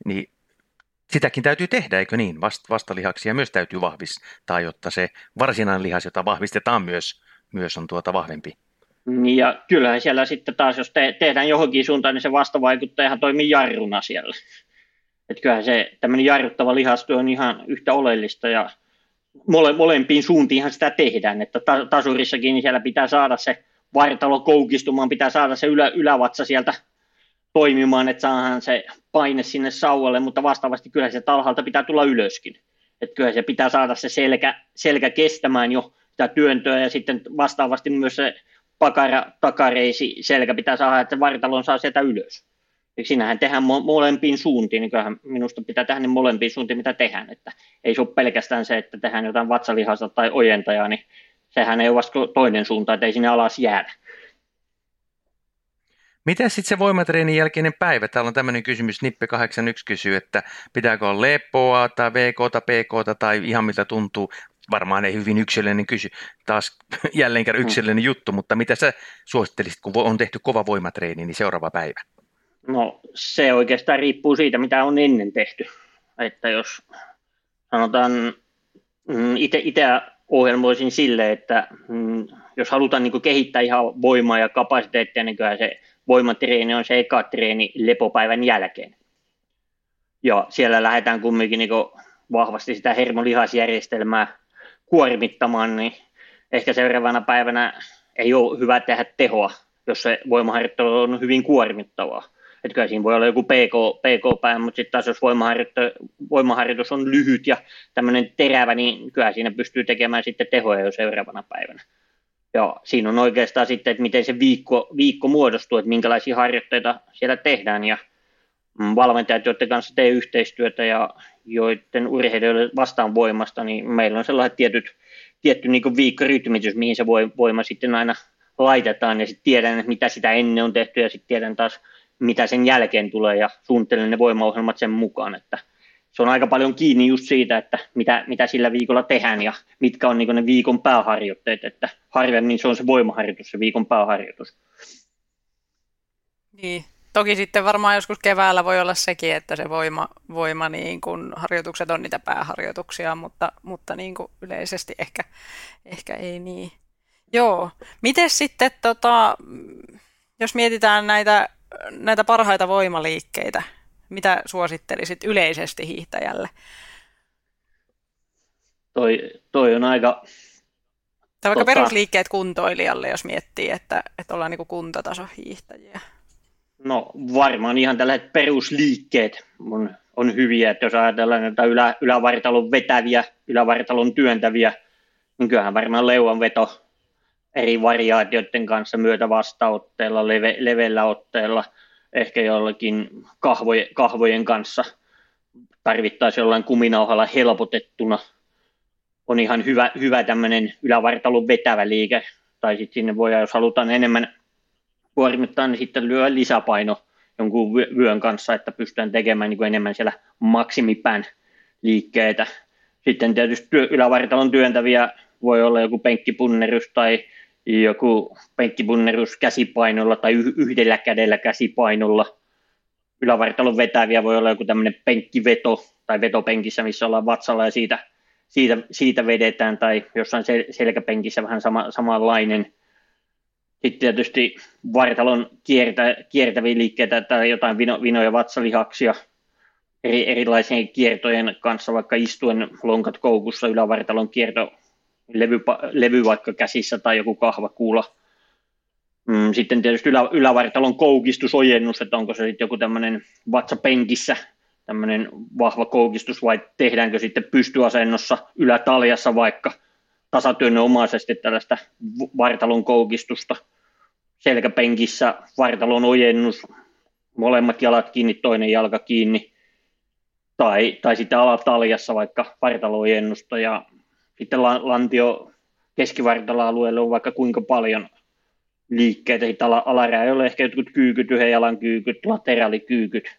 niin sitäkin täytyy tehdä, eikö niin? Vastalihaksia myös täytyy vahvistaa, jotta se varsinainen lihas, jota vahvistetaan myös on vahvempi. Ja kyllähän siellä sitten taas, jos tehdään johonkin suuntaan, niin se vastavaikuttajahan toimii jarruna siellä. Että kyllähän se tämmöinen jarruttava lihastyö on ihan yhtä oleellista ja molempiin suuntiinhan sitä tehdään, että tasurissakin niin siellä pitää saada se vartalo koukistumaan, pitää saada se ylävatsa sieltä toimimaan, että saadaan se paine sinne sauvalle, mutta vastaavasti kyllä se alhaalta pitää tulla ylöskin. Että kyllä se pitää saada se selkä kestämään jo sitä työntöä ja sitten vastaavasti myös se pakara, takareisi, selkä pitää saada, että vartalon saa sieltä ylös. Ja siinähän tehdään molempiin suuntiin, niin kyllähän minusta pitää tehdä ne molempiin suuntiin, mitä tehdään. Että ei se ole pelkästään se, että tehdään jotain vatsalihasta tai ojentajaa, niin sehän ei ole vasta toinen suunta, että ei sinne alas jäädä. Miten sitten se voimatreenin jälkeinen päivä? Täällä on tämmöinen kysymys, Nippe81 kysyy, että pitääkö olla lepoa tai VK:ta, PK:ta tai ihan miltä tuntuu. Varmaan ei hyvin yksilöllinen kysy, taas jälleen kerran yksilöllinen juttu, mutta mitä sä suosittelisit, kun on tehty kova voimatreeni, niin seuraava päivä? No se oikeastaan riippuu siitä, mitä on ennen tehty. Että jos sanotaan, itse ohjelmoisin sille, että jos halutaan niin kuin kehittää ihan voimaa ja kapasiteettia, niin kyllähän se voimatreeni on se eka treeni lepopäivän jälkeen. Ja siellä lähdetään kumminkin niin kuin vahvasti sitä hermolihasjärjestelmää kuormittamaan, niin ehkä seuraavana päivänä ei ole hyvä tehdä tehoa, jos se voimaharjoittelu on hyvin kuormittavaa. Että kyllä siinä voi olla joku pk-päivä, mutta sitten taas jos voimaharjoitus on lyhyt ja tämmöinen terävä, niin kyllä siinä pystyy tekemään sitten tehoja jo seuraavana päivänä. Ja siinä on oikeastaan sitten, että miten se viikko muodostuu, että minkälaisia harjoitteita siellä tehdään ja valmentajat, joiden kanssa tee yhteistyötä ja joiden urheilijoille vastaan voimasta, niin meillä on sellaiset tietty niin kuin viikkorytmitys, mihin se voima sitten aina laitetaan ja sitten tiedän, että mitä sitä ennen on tehty ja sitten tiedän taas, mitä sen jälkeen tulee ja suunnittelen ne voimaohjelmat sen mukaan, että se on aika paljon kiinni just siitä, että mitä sillä viikolla tehdään ja mitkä on niin kuin ne viikon pääharjoitteet, että harvemmin se on se voimaharjoitus, se viikon pääharjoitus. Niin. Toki sitten varmaan joskus keväällä voi olla sekin, että se voima niin kun harjoitukset on niitä pääharjoituksia, mutta niin kun yleisesti ehkä ei niin. Joo. Miten sitten, jos mietitään näitä parhaita voimaliikkeitä, mitä suosittelisit yleisesti hiihtäjälle? Toi on aika... Tai vaikka perusliikkeet kuntoilijalle, jos miettii, että ollaan niin kuin kuntotaso hiihtäjiä. No varmaan ihan tällaiset perusliikkeet on hyviä, että jos ajatellaan näitä ylävartalon vetäviä, ylävartalon työntäviä, niin kyllähän varmaan leuanveto eri variaatioiden kanssa myötä vastaotteella, leveällä otteella, ehkä jollakin kahvojen kanssa tarvittaisiin jollain kuminauhalla helpotettuna. On ihan hyvä tämmöinen ylävartalon vetävä liike, tai sitten sinne voidaan, jos halutaan enemmän kuormittaa, niin sitten lyö lisäpaino jonkun vyön kanssa, että pystytään tekemään niin kuin enemmän siellä maksimipään liikkeitä. Sitten tietysti ylävartalon työntäviä voi olla joku penkkipunnerus tai joku penkkipunnerus käsipainolla tai yhdellä kädellä käsipainolla. Ylävartalon vetäviä voi olla joku tämmöinen penkkiveto tai vetopenkissä, missä ollaan vatsalla ja siitä vedetään tai jossain selkäpenkissä vähän samanlainen. Sitten tietysti vartalon kiertäviä liikkeitä tai jotain vinoja vatsalihaksia erilaisien kiertojen kanssa, vaikka istuen lonkat koukussa, ylävartalon kierto, levy vaikka käsissä tai joku kahvakuula. Sitten tietysti ylävartalon koukistusojennus, että onko se sitten joku tämmöinen vatsapenkissä, tämmöinen vahva koukistus vai tehdäänkö sitten pystyasennossa ylätaljassa vaikka, tasatyönnomaisesti tällaista vartalon koukistusta, selkäpenkissä vartalon ojennus, molemmat jalat kiinni, toinen jalka kiinni, tai sitten alataljassa vaikka vartalon ojennusta, ja sitten lantio keskivartalo-alueelle on vaikka kuinka paljon liikkeitä, sitten alarajoilla ehkä jotkut kyykyt, yhden jalan kyykyt, lateraalikyykyt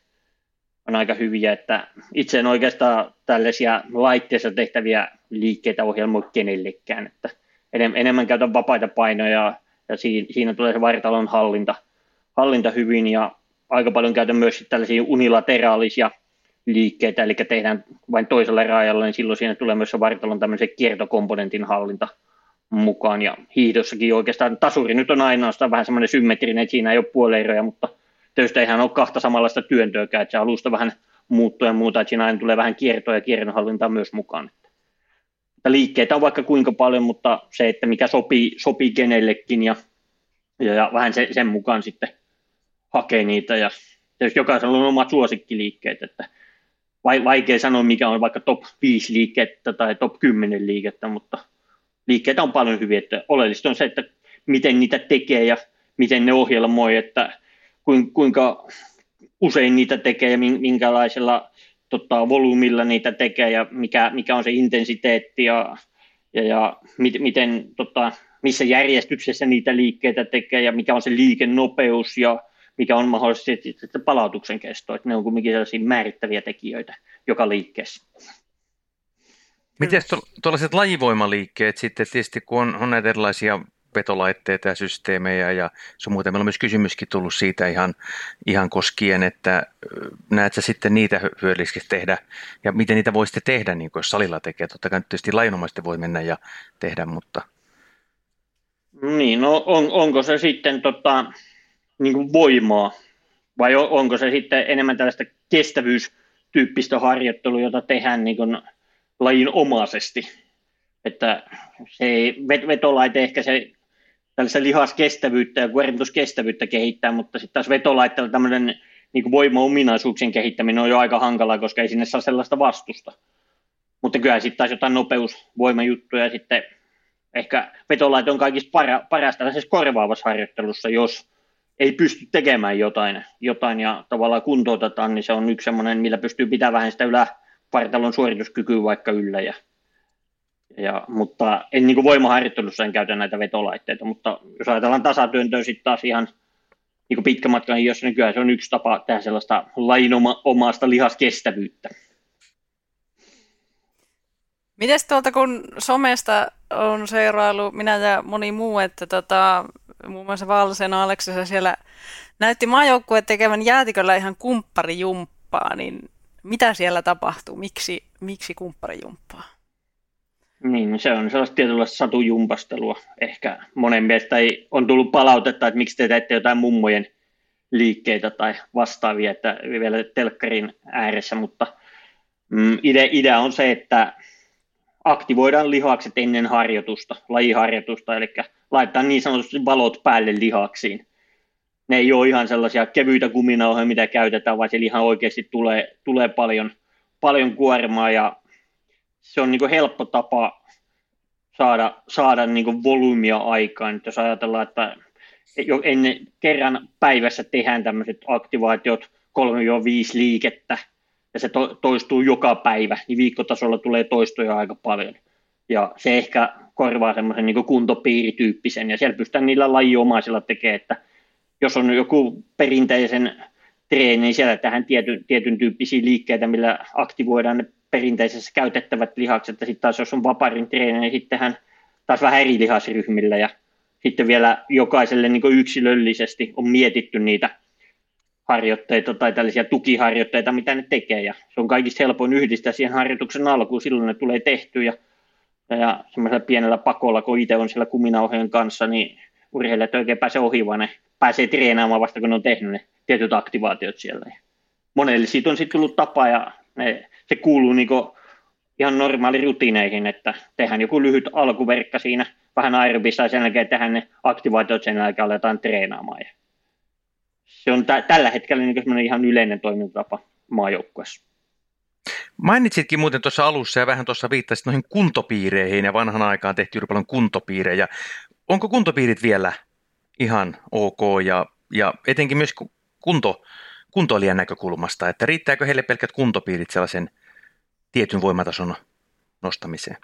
on aika hyviä, että itse en oikeastaan tällaisia laitteessa tehtäviä liikkeitä ohjelmoi kenellekään, että enemmän käytän vapaita painoja ja siinä tulee se vartalon hallinta hyvin ja aika paljon käytän myös tällaisia unilateraalisia liikkeitä, eli tehdään vain toisella rajalla, niin silloin siinä tulee myös se vartalon tämmöisen kiertokomponentin hallinta mukaan ja hiihdossakin oikeastaan tasuri nyt on ainoastaan vähän semmoinen symmetrinen, että siinä ei ole puoleiroja, mutta töistä eihän ole kahta samanlaista työntöäkään, että se alusta vähän muuttuu ja muuta, että siinä aina tulee vähän kiertoa ja kierronhallintaa myös mukaan. Että liikkeitä on vaikka kuinka paljon, mutta se, että mikä sopii kenellekin ja vähän sen mukaan sitten hakee niitä. Ja tietysti jokaisella on omat suosikkiliikkeet, että vaikea sanoa mikä on vaikka top 5 liikettä tai top 10 liikettä, mutta liikkeitä on paljon hyviä. Että oleellista on se, että miten niitä tekee ja miten ne ohjelmoi, että kuinka usein niitä tekee ja minkälaisella volyymilla niitä tekee ja mikä on se intensiteetti ja miten, missä järjestyksessä niitä liikkeitä tekee ja mikä on se liikenopeus ja mikä on mahdollisesti palautuksen kesto. Että ne on kuitenkin sellaisia määrittäviä tekijöitä joka liikkeessä. Miten tuollaiset lajivoimaliikkeet sitten, tietysti kun on näitä erilaisia petolaitteita ja systeemejä ja sun muuta. Meillä on myös kysymyskin tullut siitä ihan koskien, että näet sä sitten niitä hyödyllisiksi tehdä ja miten niitä voi sitten tehdä, niin kuin jos salilla tekee. Totta kai nyt tietysti lajinomaisesti voi mennä ja tehdä, mutta... Niin, no onko se sitten niin kuin voimaa vai onko se sitten enemmän tällaista kestävyystyyppistä harjoittelua, jota tehdään niin kuin lajinomaisesti? Että se vetolaite ehkä se tällaista lihaskestävyyttä ja kuormituskestävyyttä kehittää, mutta sitten taas vetolaitteella tämmöinen niin voimaominaisuuksien kehittäminen on jo aika hankalaa, koska ei sinne saa sellaista vastusta. Mutta kyllä sitten taas jotain nopeusvoimajuttuja sitten ehkä vetolaite on kaikista paras tällaisessa korvaavassa harjoittelussa, jos ei pysty tekemään jotain ja tavallaan kuntoutetaan, niin se on yksi semmoinen, millä pystyy pitämään vähän sitä ylävartalon suorituskykyä vaikka yllä ja, mutta en niin kuin voimaharjoittelussa en käytä näitä vetolaitteita, mutta jos ajatellaan tasatyöntöä sitten taas ihan niin kuin pitkä matka, niin jos nykyään se on yksi tapa tehdä sellaista lajinomaista lihaskestävyyttä. Mites tuolta kun somesta on seurailu minä ja moni muu, että muun muassa Valsen Aleksessa siellä näytti maajoukkue tekevän jäätiköllä ihan kumpparijumppaa, niin mitä siellä tapahtuu, miksi kumpparijumppaa? Niin, se on sellaista tietynlaista satujumpastelua. Ehkä monen mielestä ei, on tullut palautetta, että miksi te teette jotain mummojen liikkeitä tai vastaavia, että vielä telkkarin ääressä, mutta idea on se, että aktivoidaan lihakset ennen harjoitusta, lajiharjoitusta, eli laitetaan niin sanotusti valot päälle lihaksiin. Ne ei ole ihan sellaisia kevyitä kuminauhoja, mitä käytetään, vaan siellä ihan oikeasti tulee paljon kuormaa ja se on niin kuin helppo tapa saada niin kuin volyymia aikaan. Nyt jos ajatellaan, että kerran päivässä tehdään tämmöiset aktivaatiot 3-5 liikettä ja se toistuu joka päivä, niin viikkotasolla tulee toistoja aika paljon. Ja se ehkä korvaa semmoisen niin kuin kuntopiirityyppisen ja siellä pystytään niillä lajiomaisilla tekemään, että jos on joku perinteisen treeni, niin siellä tehdään tietyn tyyppisiä liikkeitä, millä aktivoidaan ne perinteisessä käytettävät lihakset, ja sitten taas jos on vaparin treeni, niin sittenhän taas vähän eri lihasryhmillä, ja sitten vielä jokaiselle niin kuin yksilöllisesti on mietitty niitä harjoitteita tai tällaisia tukiharjoitteita, mitä ne tekee, ja se on kaikista helpoin yhdistää siihen harjoituksen alkuun, silloin ne tulee tehty, ja semmoisella pienellä pakolla, kun itse on siellä kuminauhojen kanssa, niin urheilijat oikein pääsee ohi, vaan ne pääsee treenaamaan vasta, kun ne on tehnyt ne tietyt aktivaatiot siellä. Ja monelle siitä on sitten tullut tapa, ja se kuuluu niin kuin ihan normaali rutiineihin, että tehdään joku lyhyt alkuverkka siinä, vähän aerobista ja sen jälkeen tehdään ne aktivaatiot, sen jälkeen aletaan treenaamaan. Ja se on tällä hetkellä niin kuin ihan yleinen toimintatapa maajoukkueessa. Mainitsitkin muuten tuossa alussa ja vähän tuossa viittasit noihin kuntopiireihin ja vanhan aikaan tehtiin paljon kuntopiirejä. Onko kuntopiirit vielä ihan ok ja etenkin myös kuntoilijan näkökulmasta, että riittääkö heille pelkät kuntopiirit sellaisen tietyn voimatason nostamiseen?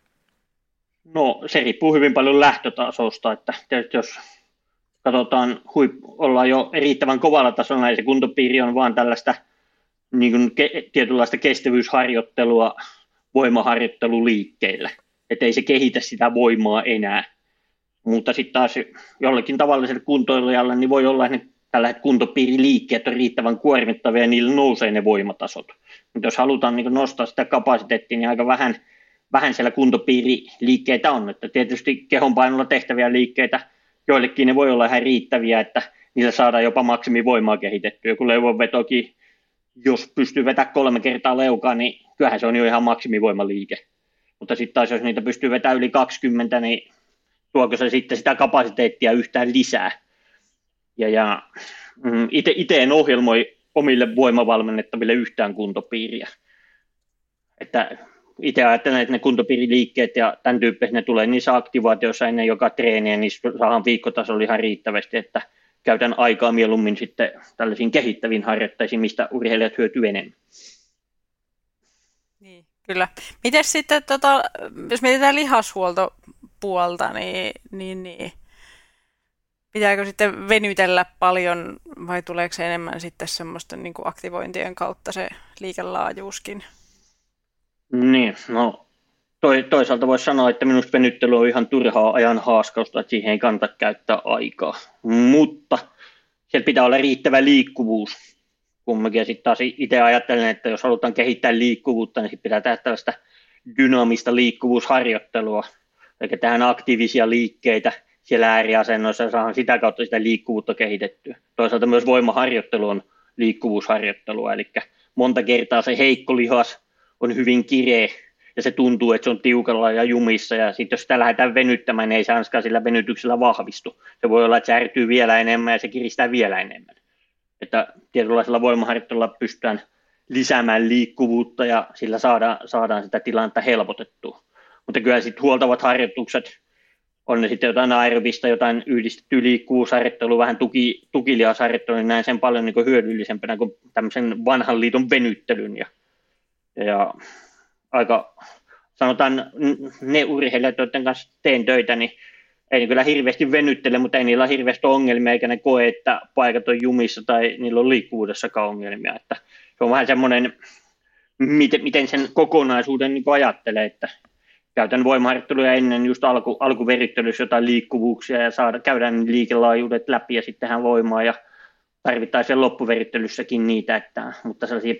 No se riippuu hyvin paljon lähtötasosta, että jos katsotaan, ollaan jo riittävän kovalla tasolla ja se kuntopiiri on vaan tällaista niin kuin tietynlaista kestävyysharjoittelua voimaharjoitteluliikkeillä, että ei se kehitä sitä voimaa enää, mutta sitten taas jollekin tavalliselle kuntoilijalle niin voi olla, että tällä hetkellä kuntopiiriliikkeet on riittävän kuormittavia ja niillä nousee ne voimatasot. Mutta jos halutaan niin nostaa sitä kapasiteettia, niin aika vähän siellä kuntopiiriliikkeitä on. Että tietysti kehonpainolla tehtäviä liikkeitä, joillekin ne voi olla ihan riittäviä, että niillä saadaan jopa maksimivoimaa kehitettyä. Joku leuvonvetokin, jos pystyy vetämään 3 kertaa leukaa, niin kyllähän se on jo ihan maksimivoimaliike. Mutta sitten taas jos niitä pystyy vetämään yli 20, niin tuoko se sitten sitä kapasiteettia yhtään lisää? Ja itse en ohjelmoi omille voimavalmennettaville yhtään kuntopiiriä. Että itse ajattelen, että ne kuntopiiriliikkeet ja tämän tyyppiset, ne tulee niissä aktivaatioissa ennen joka treeniä, niin saadaan viikkotasolla ihan riittävästi, että käytän aikaa mieluummin sitten tällaisiin kehittäviin harjoitteisiin, mistä urheilijat hyötyy enemmän. Niin, kyllä. Miten sitten, jos mietitään lihashuoltopuolta, niin pitääkö sitten venytellä paljon vai tuleeko se enemmän sitten semmoisten niin kuin aktivointien kautta se liikelaajuuskin? Niin, no toisaalta voisi sanoa, että minusta venyttely on ihan turhaa ajan haaskausta, että siihen ei kannata käyttää aikaa. Mutta siellä pitää olla riittävä liikkuvuus kumminkin. Ja sitten taas itse ajattelen, että jos halutaan kehittää liikkuvuutta, niin pitää tehdä tällaista dynaamista liikkuvuusharjoittelua. Eli tähän aktiivisia liikkeitä siellä ääriasennoissa ja saadaan sitä kautta sitä liikkuvuutta kehitettyä. Toisaalta myös voimaharjoittelu on liikkuvuusharjoittelua, eli monta kertaa se heikko lihas on hyvin kireä ja se tuntuu, että se on tiukalla ja jumissa, ja sitten jos sitä lähdetään venyttämään, niin ei se hanskaan sillä venytyksellä vahvistu. Se voi olla, että se ärtyy vielä enemmän ja se kiristää vielä enemmän. Että tietynlaisella voimaharjoittelulla pystytään lisäämään liikkuvuutta ja sillä saadaan sitä tilannetta helpotettua. Mutta kyllä sitten huoltavat harjoitukset, on ne sitten jotain aerobista, jotain yhdistettyä liikkuvuusharjoittelua, vähän tukilihasharjoittelua, niin näen sen paljon niin kuin hyödyllisempänä kuin tämmöisen vanhan liiton venyttelyn. Ja aika, sanotaan, ne urheilijat, joiden kanssa teen töitä, niin ei ne kyllä hirveästi venyttele, mutta ei niillä ole hirveästi ongelmia, eikä ne koe, että paikat on jumissa tai niillä on liikkuvuudessakaan ongelmia. Että se on vähän semmoinen, miten sen kokonaisuuden niin kuin ajattelee, että käytän voimaharjoitteluja ennen just alkuverittelyssä jotain liikkuvuuksia ja käydään liikelaajuudet läpi ja sitten tehdään voimaa ja tarvittaisiin loppuverittelyssäkin niitä, että, mutta sellaisia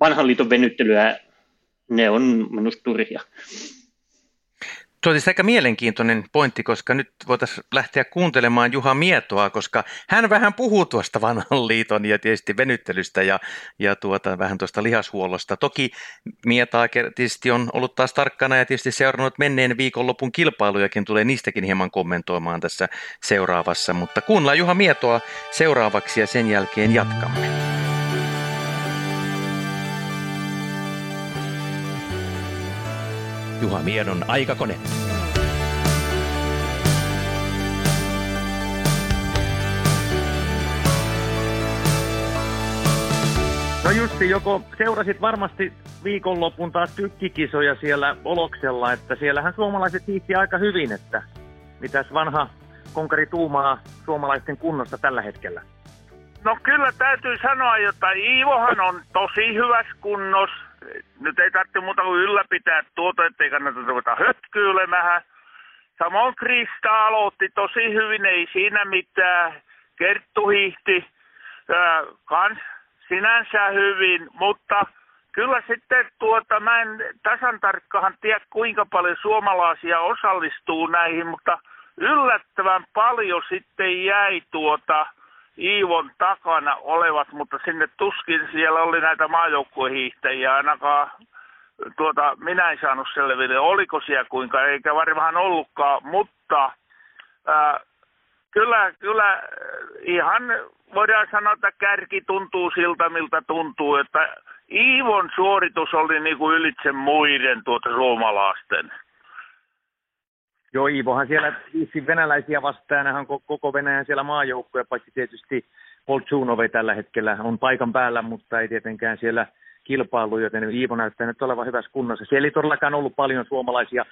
vanhan liiton venyttelyä, ne on minusta turhia. Tuo olisi aika mielenkiintoinen pointti, koska nyt voitaisiin lähteä kuuntelemaan Juha Mietoa, koska hän vähän puhuu tuosta vanhan liiton ja tietysti venyttelystä ja vähän tuosta lihashuollosta. Toki Mietaa tietysti on ollut taas tarkkana ja tietysti seurannut menneen viikonlopun kilpailujakin, tulee niistäkin hieman kommentoimaan tässä seuraavassa, mutta kuunnellaan Juha Mietoa seuraavaksi ja sen jälkeen jatkamme. Juha Mieton aikakone. No Jussi, joko seurasit varmasti viikonlopun taas tykkikisoja siellä Oloksella, että siellähän suomalaiset hiihti aika hyvin, että mitäs vanha konkari tuumaa suomalaisten kunnosta tällä hetkellä? No kyllä täytyy sanoa, että Iivohan on tosi hyvässä kunnossa. Nyt ei tarvitse muuta kuin ylläpitää tuota, ettei kannata ruveta hötkyilemähän. Samoin Krista aloitti tosi hyvin, ei siinä mitään. Kerttu hiihti kans sinänsä hyvin, mutta kyllä sitten mä en tasan tarkkaan tiedä kuinka paljon suomalaisia osallistuu näihin, mutta yllättävän paljon sitten jäi Iivon takana olevat, mutta sinne tuskin siellä oli näitä maajoukkuehiihtäjiä, ainakaan minä en saanut selville, oliko siellä kuinka, eikä varmaan ollutkaan, mutta kyllä ihan voidaan sanoa, että kärki tuntuu siltä, miltä tuntuu, että Iivon suoritus oli niin kuin ylitse muiden suomalaisten. Joo, Iivohan siellä viisi venäläisiä vastaan, hän on koko Venäjän siellä maajoukkoja, paitsi tietysti Poltsunove tällä hetkellä on paikan päällä, mutta ei tietenkään siellä kilpailu, joten Iivo näyttää nyt olevan hyvässä kunnossa. Siellä ei todellakaan ollut paljon suomalaisia.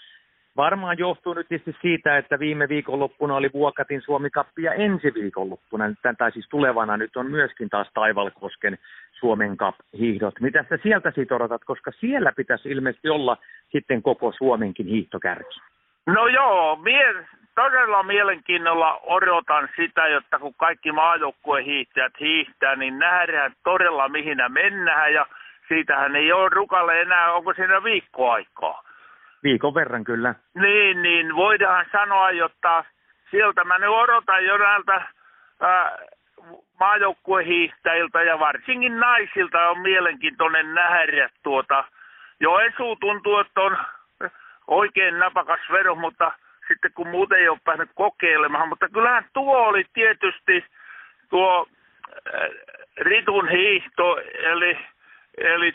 Varmaan johtuu nyt tietysti siitä, että viime viikonloppuna oli Vuokatin Suomi-kappi ja ensi viikonloppuna, tai siis tulevana nyt on myöskin taas Taivalkosken Suomen Cup-hiihdot. Mitä sä sieltä siitä odotat, koska siellä pitäisi ilmeisesti olla sitten koko Suomenkin hiihtokärki? No joo, todella mielenkiinnolla odotan sitä, jotta kun kaikki maajoukkuehiihtäjät hiihtää, niin nähdään todella mihin mennään ja siitähän ei ole Rukalle enää, onko siinä viikkoaikaa? Viikon verran kyllä. Niin voidaan sanoa, jotta sieltä mä nyt odotan jo näiltä maajoukkuehiihtäjiltä ja varsinkin naisilta on mielenkiintoinen nähdä Joensuu tuntuu, että on oikein napakas vero, mutta sitten kun muuten ei ole päässyt kokeilemaan. Mutta kyllähän tuo oli tietysti ritun hiihto, eli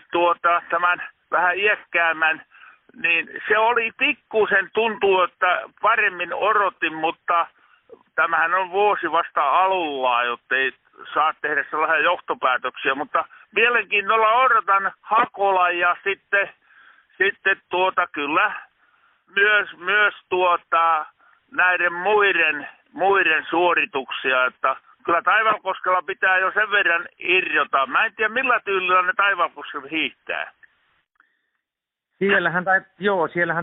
tämän vähän iäkkäämmän, niin se oli pikkuisen tuntuu, että paremmin odotin, mutta tämähän on vuosi vasta alulla, jottei saa tehdä sellaisia johtopäätöksiä. Mutta mielenkiinnolla odotan Hakola ja sitten kyllä Myös näiden muiden suorituksia, että kyllä Taivalkoskella pitää jo sen verran irjota. Mä en tiedä millä tyylillä ne Taivalkoskella hiihtää. Siellähän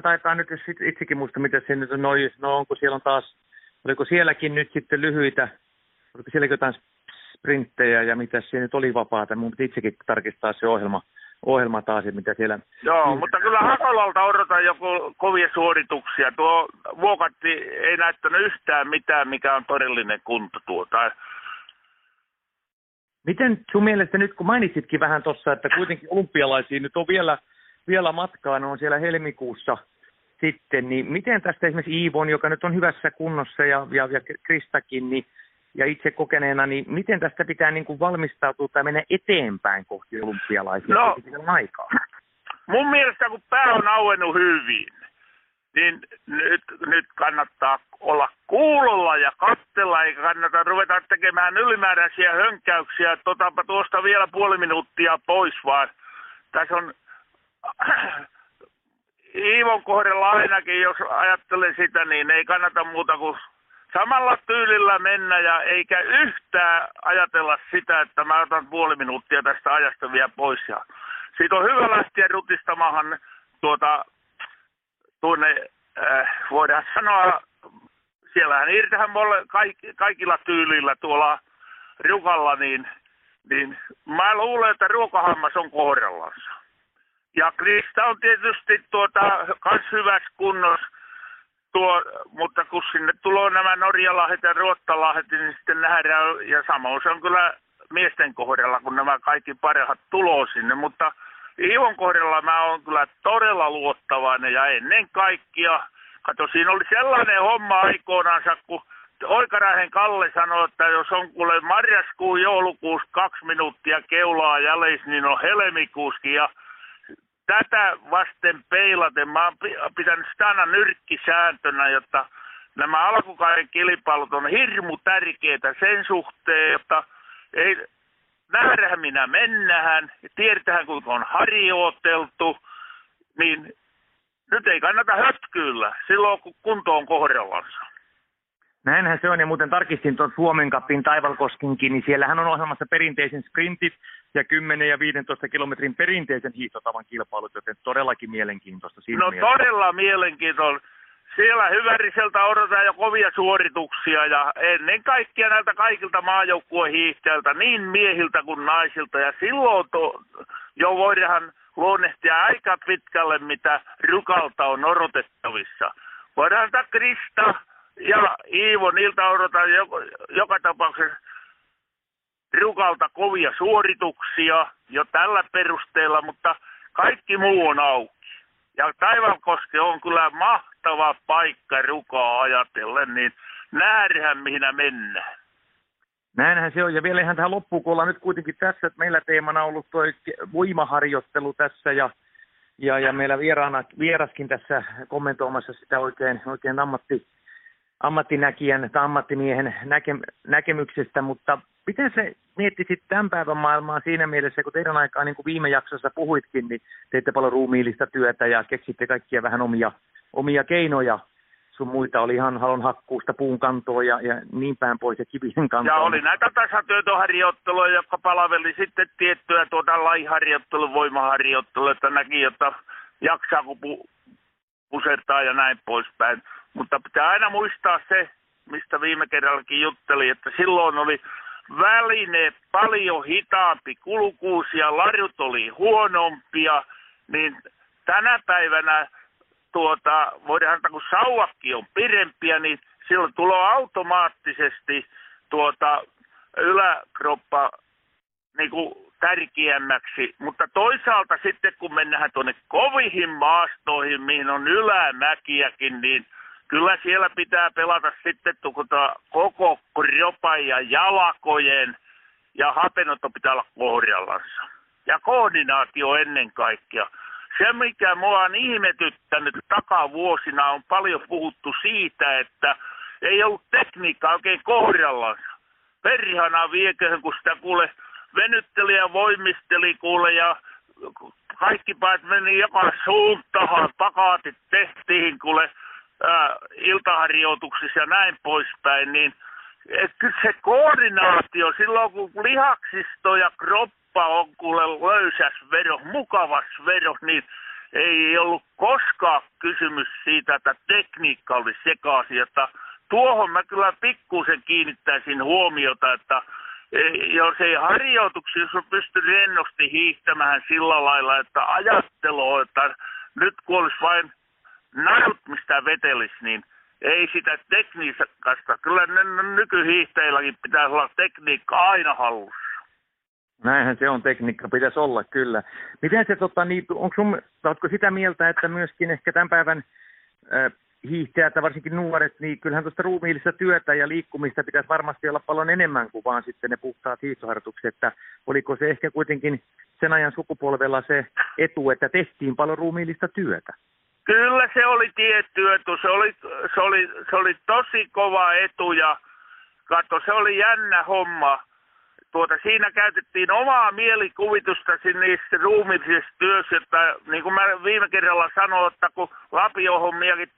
taitaa nyt, jos itsekin muista, mitä se nyt on, onko siellä on taas, oliko sielläkin nyt sitten lyhyitä, oliko sielläkin jotain sprinttejä ja mitä siellä nyt oli vapaata, minun pitää itsekin tarkistaa se ohjelma taas, mitä siellä... Joo, mutta kyllä Hakolalta odotan joku kovia suorituksia. Tuo Vuokatti ei näyttänyt yhtään mitään, mikä on todellinen kunto tuota. Miten sun mielestä nyt, kun mainitsitkin vähän tuossa, että kuitenkin olympialaisia nyt on vielä matkaa, ne on siellä helmikuussa sitten, niin miten tästä esimerkiksi Iivon, joka nyt on hyvässä kunnossa ja Kristakin, niin ja itse kokeneena, niin miten tästä pitää niin kuin valmistautua tai mennä eteenpäin kohti olympialaisia? No, mun mielestä kun pää on auennut hyvin, niin nyt kannattaa olla kuulolla ja katsella, eikä kannata ruveta tekemään ylimääräisiä hönkäyksiä, että otapa tuosta vielä puoli minuuttia pois, vaan tässä on Iivon kohdalla ainakin, jos ajattelen sitä, niin ei kannata muuta kuin samalla tyylillä mennä ja eikä yhtään ajatella sitä, että mä otan puoli minuuttia tästä ajasta vielä pois. Ja siitä on hyvä lähteä rutistamahan tuonne, voidaan sanoa, siellähän irtähän kaikilla tyylillä tuolla Rukalla, niin mä luulen, että ruokahammas on kohdallansa. Ja Krista on tietysti kans hyvässä kunnossa. Mutta kun sinne tulee nämä norjalahdet ja ruottalahet, niin sitten nähdään, ja samoin se on kyllä miesten kohdalla, kun nämä kaikki parhaat tulee sinne, mutta Iivon kohdalla mä oon kyllä todella luottavainen, ja ennen kaikkea, kato, siinä oli sellainen homma aikoinaansa, kun Oikarahen Kalle sanoi, että jos on kuule marraskuun joulukuussa 2 minuuttia keulaa jäljessä, niin on helmikuuskin, ja tätä vasten peilaten, mä oon pitänyt sitä aina nyrkkisääntönä, jotta nämä alkukauden kilpailut on hirmu tärkeitä sen suhteen, jotta ei nähdähän minä mennähän, tiedetään kuinka on harjoiteltu, niin nyt ei kannata hötkyillä silloin, kun kunto on kohdallansa. Näinhän se on, ja muuten tarkistin tuon Suomen Cupin Taivalkoskinkin, niin siellähän on ohjelmassa perinteisen sprintit ja 10 ja 15 kilometrin perinteisen hiihtotavan kilpailut, joten todellakin mielenkiintoista. No mieltä. Todella mielenkiintoista. Siellä Hyväriseltä odotetaan jo kovia suorituksia ja ennen kaikkea näiltä kaikilta maajoukkueen hiihtäjiltä, niin miehiltä kuin naisilta. Ja silloin jo voidaan luonnehtia aika pitkälle, mitä Rukalta on odotettavissa. Voidaan antaa Krista ja Iivo, niiltä odotetaan joka tapauksessa Rukalta kovia suorituksia jo tällä perusteella, mutta kaikki muu on auki. Ja Taivalkoski on kyllä mahtava paikka Rukaa ajatellen, niin nähdään mihin mennään. Näinhän se on, ja vielä ihan tähän loppuun, kun ollaan nyt kuitenkin tässä, että meillä teemana on ollut tuo voimaharjoittelu tässä ja meillä vieraskin tässä kommentoimassa sitä oikein ammattinäkijän tai ammattimiehen näkemyksestä, mutta miten se miettisit tämän päivän maailmaa siinä mielessä, kun teidän aikaa, niin kuin viime jaksossa puhuitkin, niin teitte paljon ruumiillista työtä ja keksitte kaikkia vähän omia keinoja. Sun muita oli ihan halonhakkuusta puun kantoon ja niin päin pois ja kivisen kantoon. Ja oli näitä tasatyötöharjoitteluja, jotka palaveli sitten tiettyä lajiharjoittelua, voimaharjoittelua, että näki, jotta jaksaa kun pusertaa ja näin poispäin. Mutta pitää aina muistaa se, mistä viime kerrallakin juttelin, että silloin oli väline paljon hitaampi kulkuisia, larjut oli huonompia, niin tänä päivänä voidaan antaa, kun sauvakin on pidempiä, niin silloin tulee automaattisesti yläkroppa niin kuin tärkeämmäksi. Mutta toisaalta sitten, kun mennään tuonne kovihin maastoihin, mihin on ylämäkiäkin, niin kyllä siellä pitää pelata sitten koko kropan ja jalkojen ja hapenotto pitää olla kohdallansa. Ja koordinaatio ennen kaikkea. Se, mikä mua on ihmetyttänyt takavuosina, on paljon puhuttu siitä, että ei ollut tekniikkaa oikein kohdallansa. Perhana vieköhän, kun sitä kuule venytteli ja voimisteli ja kaikki päät meni joka suuntaan, pakaatit tehtiin iltaharjoituksissa ja näin poispäin, niin se koordinaatio silloin, kun lihaksisto ja kroppa on löysä vero, mukava vero, niin ei ollut koskaan kysymys siitä, että tekniikka oli sekaisin. Tuohon mä kyllä pikkuisen kiinnittäisin huomiota, että jos ei harjoituksi, jos on pystynyt rennosti hiihtämään sillä lailla, että ajattelua, että nyt kun olisi vain narut, mistä vetelisi, niin ei sitä tekniikasta. Kyllä nykyhiihtäjilläkin pitäisi olla tekniikka aina hallussa. Näinhän se on, tekniikka pitäisi olla kyllä. Miten se, oletko sitä mieltä, että myöskin ehkä tämän päivän hiihtäjät ja varsinkin nuoret, niin kyllähän tuosta ruumiillista työtä ja liikkumista pitäisi varmasti olla paljon enemmän kuin vaan sitten ne puhtaat hiihtoharjoitukset. Että oliko se ehkä kuitenkin sen ajan sukupolvella se etu, että tehtiin paljon ruumiillista työtä? Kyllä se oli tietty etu. Se oli tosi kova etu ja katso, se oli jännä homma. Siinä käytettiin omaa mielikuvitusta niissä ruumiillisissa työssä, että niin kuin mä viime kerralla sanoin, että kun lapijohommiakin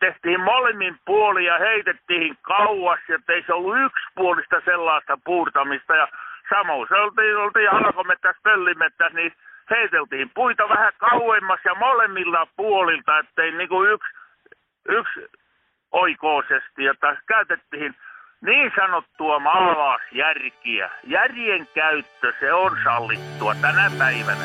tehtiin molemmin puolin ja heitettiin kauas, että ei se ollut yksipuolista sellaista puurtamista. Ja samoin se oltiin halkomettässä, pöllimettässä, niin heiteltiin puita vähän kauemmas ja molemmilla puolilta, ettei niin kuin yksioikoisesti, jota käytettiin niin sanottua maalaisjärkiä. Järjen käyttö, se on sallittua tänä päivänä.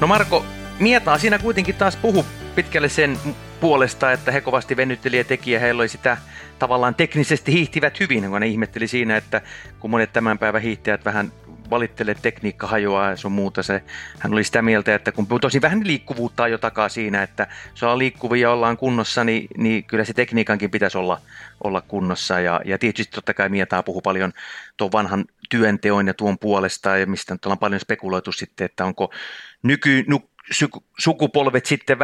No Marko, Mietaa siinä kuitenkin taas puhu pitkälle sen puolesta, että he kovasti venytteli ja teki ja heillä oli sitä tavallaan teknisesti hiihtivät hyvin, kun ne ihmetteli siinä, että kun monet tämän päivän hiihtäjät vähän valittelee, tekniikka hajoaa ja sun muuta. Hän oli sitä mieltä, että kun tosi vähän liikkuvuutta on jo takaa siinä, että se on liikkuvia ollaan kunnossa, niin kyllä se tekniikankin pitäisi olla kunnossa. Ja tietysti totta kai Mietaa puhuu paljon tuon vanhan työnteon ja tuon puolesta, ja mistä nyt ollaan paljon spekuloitu sitten, että onko sukupolvet sitten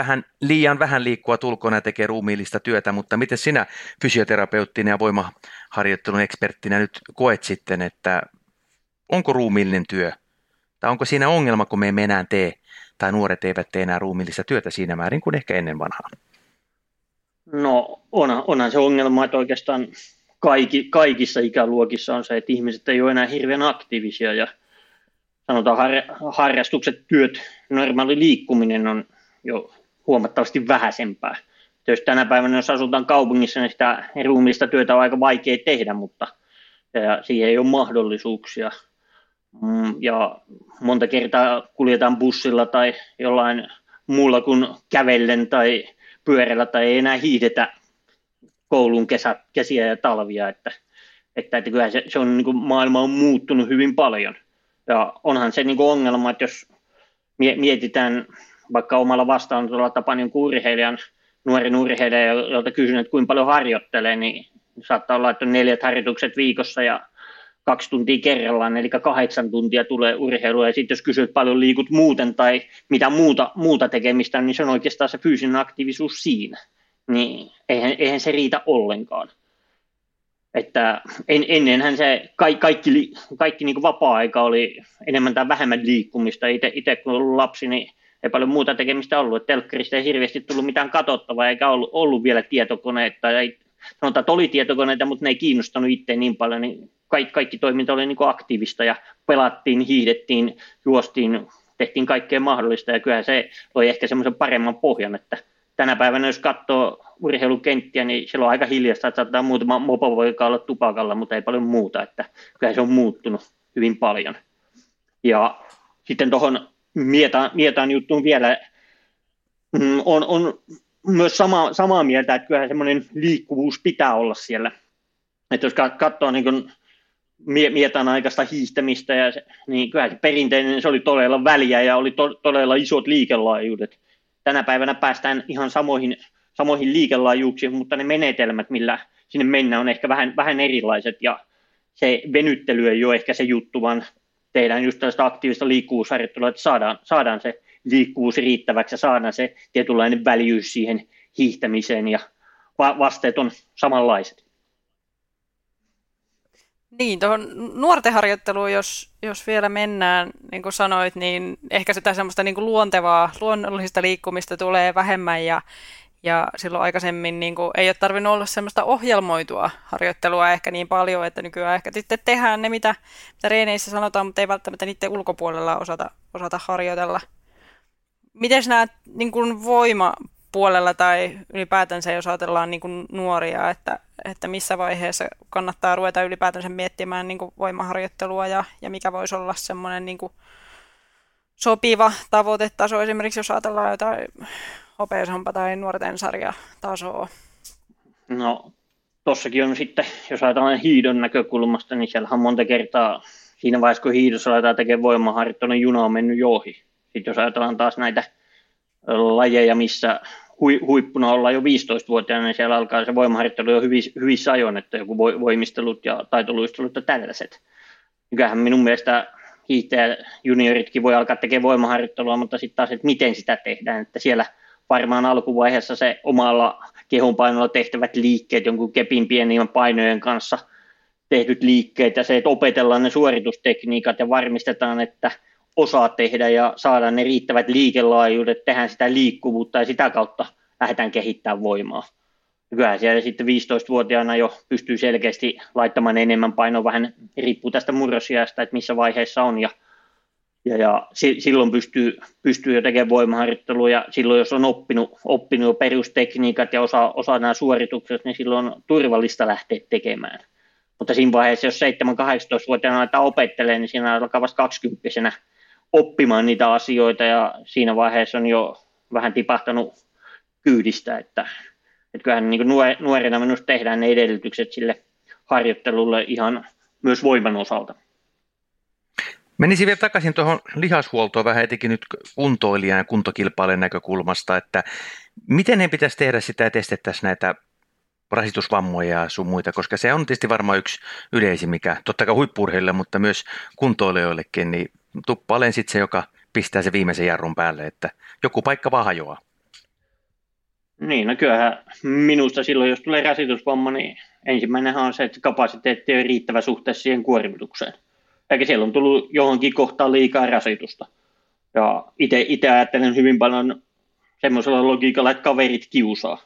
liian vähän liikkua tulkona ja tekee ruumiillista työtä, mutta miten sinä fysioterapeuttina ja voimaharjoittelun eksperttinä nyt koet sitten, että onko ruumiillinen työ tai onko siinä ongelma, kun me emme enää tee tai nuoret eivät tee enää ruumiillista työtä siinä määrin kuin ehkä ennen vanhaa? No onhan se ongelma, että oikeastaan kaikissa ikäluokissa on se, että ihmiset ei ole enää hirveän aktiivisia ja sanotaan harrastukset, työt, normaali liikkuminen on jo huomattavasti vähäisempää. Jos tänä päivänä, jos asutaan kaupungissa, niin sitä ruumiillista työtä on aika vaikea tehdä, mutta siihen ei ole mahdollisuuksia. Ja monta kertaa kuljetaan bussilla tai jollain muulla kuin kävellen tai pyörällä tai ei enää hiihdetä koulun kesiä ja talvia. Että kyllähän se on, niin kuin maailma on muuttunut hyvin paljon. Ja onhan se niin ongelma, että jos mietitään vaikka omalla vastaanotolla tapaan niin urheilijan, nuoren urheilijan, jolta kysyn, että kuinka paljon harjoittelee, niin saattaa olla, että on 4 harjoitukset viikossa ja 2 tuntia kerrallaan, eli 8 tuntia tulee urheilua. Ja sitten jos kysyt, paljon liikut muuten tai mitä muuta tekemistä, niin se on oikeastaan se fyysinen aktiivisuus siinä. Niin eihän se riitä ollenkaan. Että ennenhän se kaikki niin kuin vapaa-aika oli enemmän tai vähemmän liikkumista. Itse kun olen ollut lapsi, niin ei paljon muuta tekemistä ollut. Telkkarista ei hirveästi tullut mitään katsottavaa, eikä ollut vielä tietokoneita. Sanotaan, että oli tietokoneita, mutta ne ei kiinnostanut itse niin paljon. Niin kaikki toiminta oli niin kuin aktiivista ja pelattiin, hiihdettiin, juostiin, tehtiin kaikkea mahdollista. Ja kyllähän se oli ehkä semmoisen paremman pohjan, että tänä päivänä, jos katsoo urheilukenttiä, niin siellä on aika hiljaista, että saattaa muutama mopo voi olla tupakalla, mutta ei paljon muuta. Että kyllähän se on muuttunut hyvin paljon. Ja sitten tuohon Mietaan juttuun vielä on myös samaa mieltä, että kyllähän semmoinen liikkuvuus pitää olla siellä. Että jos katsoo niin kuin Mietan aikaista hiihtämistä, niin kyllähän se perinteinen, se oli todella väliä ja oli todella isot liikelaajuudet. Tänä päivänä päästään ihan samoihin liikelaajuuksiin, mutta ne menetelmät, millä sinne mennään, on ehkä vähän erilaiset. Ja se venyttely ei ole ehkä se juttu, vaan tehdään just tällaista aktiivista liikkuvuusharjoittelua, että saadaan se liikkuvuus riittäväksi ja saadaan se tietynlainen väljyys siihen hiihtämiseen ja vasteet on samanlaiset. Niin, tuohon nuorten harjoitteluun, jos vielä mennään, niin kuin sanoit, niin ehkä sitä semmoista niin kuin luontevaa, luonnollista liikkumista tulee vähemmän ja, Ja silloin aikaisemmin niin kuin, ei ole tarvinnut olla semmoista ohjelmoitua harjoittelua ehkä niin paljon, että nykyään ehkä sitten tehdään ne, mitä reeneissä sanotaan, mutta ei välttämättä niiden ulkopuolella osata harjoitella. Miten nämä niin kuin voimapuolella tai ylipäätänsä, jos ajatellaan niin kuin nuoria, että missä vaiheessa kannattaa ruveta ylipäätänsä miettimään niin kuin voimaharjoittelua ja mikä voisi olla semmoinen niin kuin sopiva tavoitetaso, esimerkiksi jos ajatellaan jotain hopeashompa tai nuorten sarjatasoa? No, tossakin on sitten, jos ajatellaan hiidon näkökulmasta, niin siellä on monta kertaa siinä vaiheessa, kun hiidossa aletaan tekemään voimaharjoittelua, niin juna on mennyt jo ohi. Sitten jos ajatellaan taas näitä lajeja, missä huippuna ollaan jo 15-vuotiaana, niin siellä alkaa se voimaharjoittelu jo hyvissä ajoin, että joku voimistelut ja taitoluistelut ja tällaiset. Mikähän minun mielestä hiihtäjä junioritkin voi alkaa tekemään voimaharjoittelua, mutta sitten taas, että miten sitä tehdään, että siellä varmaan alkuvaiheessa se omalla kehonpainolla tehtävät liikkeet, jonkun kepin pienien painojen kanssa tehdyt liikkeet ja se, että opetellaan ne suoritustekniikat ja varmistetaan, että osaa tehdä ja saadaan ne riittävät liikelaajuudet, tehdään sitä liikkuvuutta ja sitä kautta lähdetään kehittämään voimaa. Kyllähän siellä sitten 15-vuotiaana jo pystyy selkeästi laittamaan enemmän painoa, vähän riippuu tästä murrosiästä, että missä vaiheessa on ja silloin pystyy jo tekemään voimaharjoittelua ja silloin jos on oppinut perustekniikat ja osaa nämä suoritukset, niin silloin on turvallista lähteä tekemään. Mutta siinä vaiheessa, jos 7-18-vuotiaana aletaan opettelemaan, niin siinä alkaa vasta 20-vuotiaana oppimaan niitä asioita ja siinä vaiheessa on jo vähän tipahtanut kyydistä, että kyllähän niin nuorena minusta tehdään ne edellytykset sille harjoittelulle ihan myös voiman osalta. Menisin vielä takaisin tuohon lihashuoltoon vähän etenkin nyt kuntoilijan ja kuntokilpailijan näkökulmasta, että miten he pitäisi tehdä sitä, että estettäisiin näitä rasitusvammoja ja sun muita, koska se on tietysti varmaan yksi yleisin, mikä totta kai huippu-urheilijoille, mutta myös kuntoilijoillekin, niin tuppailen sitten se, joka pistää se viimeisen jarrun päälle, että joku paikka vaan hajoaa. Niin, no kyllähän minusta silloin, jos tulee rasitusvamma, niin ensimmäinenhän on se, että kapasiteetti on riittävä suhteessa siihen kuormitukseen. Eli siellä on tullut johonkin kohtaan liikaa rasitusta. Ja itse ajattelen hyvin paljon semmoisella logiikalla, että kaverit kiusaa.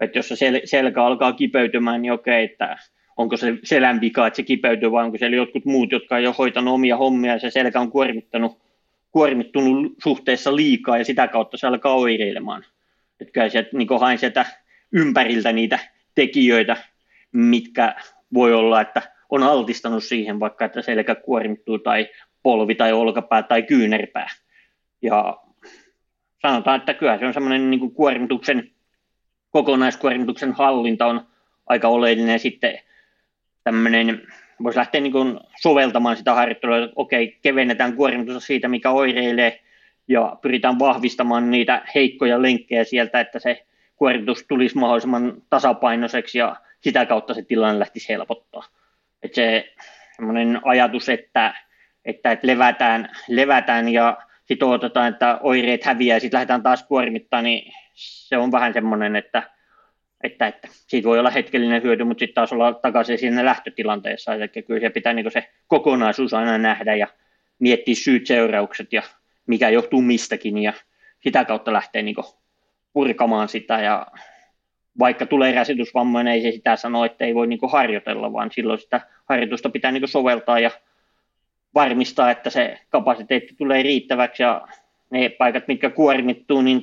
Että jos se selkä alkaa kipeytymään, niin okei, että onko se selän vika, että se kipeytyy, vai onko siellä jotkut muut, jotka ei ole hoitanut omia hommia, ja se selkä on kuormittunut suhteessa liikaa, ja sitä kautta se alkaa oireilemaan. Että kyllä sieltä, niin haen sieltä ympäriltä niitä tekijöitä, mitkä voi olla, että on altistanut siihen vaikka, että selkä kuormittuu tai polvi tai olkapää tai kyynärpää. Ja sanotaan, että kyllä se on semmoinen niin kuin kokonaiskuormituksen hallinta on aika oleellinen. Ja sitten tämmöinen, voisi lähteä niin kuin soveltamaan sitä harjoittelua, että okei, kevennetään kuormitusta siitä, mikä oireilee, ja pyritään vahvistamaan niitä heikkoja lenkkejä sieltä, että se kuormitus tulisi mahdollisimman tasapainoiseksi, ja sitä kautta se tilanne lähtisi helpottaa. Että se semmoinen ajatus, että levätään ja sitten odotetaan, että oireet häviää ja sitten lähdetään taas kuormittaa, niin se on vähän semmoinen, että siitä voi olla hetkellinen hyöty, mutta sitten taas olla takaisin siinä lähtötilanteessa. Eli kyllä se pitää niin se kokonaisuus aina nähdä ja miettiä syyt, seuraukset ja mikä johtuu mistäkin ja sitä kautta lähtee niin purkamaan sitä ja vaikka tulee rasitusvammoja, niin ei se sitä sano, että ei voi niin harjoitella, vaan silloin sitä harjoitusta pitää niin soveltaa ja varmistaa, että se kapasiteetti tulee riittäväksi ja ne paikat, mitkä kuormittuu, niin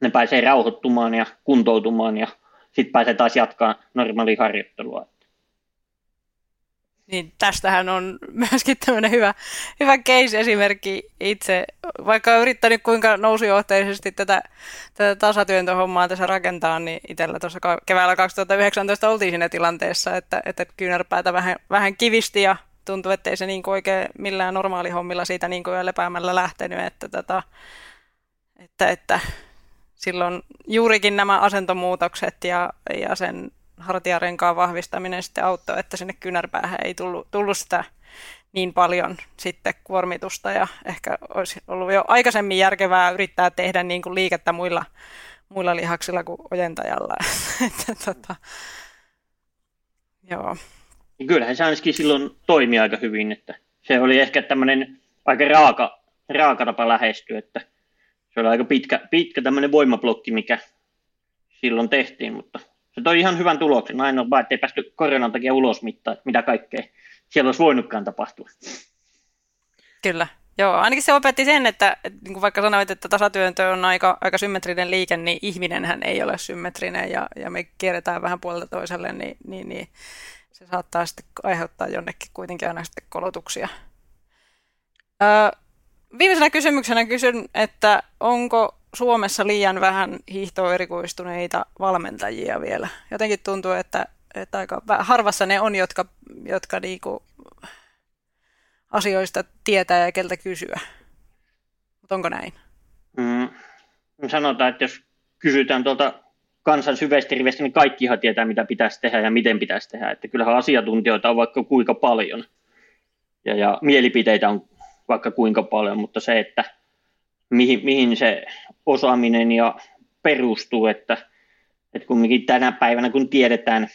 ne pääsee rauhoittumaan ja kuntoutumaan ja sitten pääsee taas jatkaa normaalia harjoittelua. Niin, tästähän on myöskin tämmöinen hyvä case-esimerkki itse, vaikka olen yrittänyt kuinka nousujohteisesti tätä tasatyöntöhommaa tässä rakentaa, niin itsellä tuossa keväällä 2019 oltiin siinä tilanteessa, että kyynärpäätä vähän kivisti ja tuntui, ettei se niin oikein millään normaalihommilla siitä niin kuin lepäämällä lähtenyt, että silloin juurikin nämä asentomuutokset ja sen hartiarenkaan vahvistaminen sitten auttoi, että sinne kynärpäähän ei tullut sitä niin paljon sitten kuormitusta ja ehkä olisi ollut jo aikaisemmin järkevää yrittää tehdä niin kuin liikettä muilla lihaksilla kuin ojentajalla. Joo. Kyllähän se ainakin silloin toimi aika hyvin, että se oli ehkä tämmöinen aika raaka tapa lähestyä, että se oli aika pitkä tämmöinen voimablokki, mikä silloin tehtiin, mutta se toi ihan hyvän tuloksen. Ainoa vaan, ettei päästy koronan takia ulos mittaan, mitä kaikkea siellä olisi voinutkaan tapahtua. Kyllä. Joo, ainakin se opetti sen, että niin kuin vaikka sanoit, että tasatyöntö on aika symmetrinen liike, niin ihminenhän ei ole symmetrinen ja me kierretään vähän puolelta toiselle, niin se saattaa sitten aiheuttaa jonnekin kuitenkin aina sitten kolotuksia. Viimeisenä kysymyksenä kysyn, että onko Suomessa liian vähän hiihtoon erikoistuneita valmentajia vielä? Jotenkin tuntuu, että aika harvassa ne on, jotka niinku asioista tietää ja keltä kysyä. Mutta onko näin? Sanotaan, että jos kysytään tuolta kansan syvästä rivestä, niin kaikkihan tietää, mitä pitäisi tehdä ja miten pitäisi tehdä. Että kyllähän asiantuntijoita on vaikka kuinka paljon ja mielipiteitä on vaikka kuinka paljon, mutta se, että mihin se osaaminen ja perustuu, että kumminkin tänä päivänä, kun tiedetään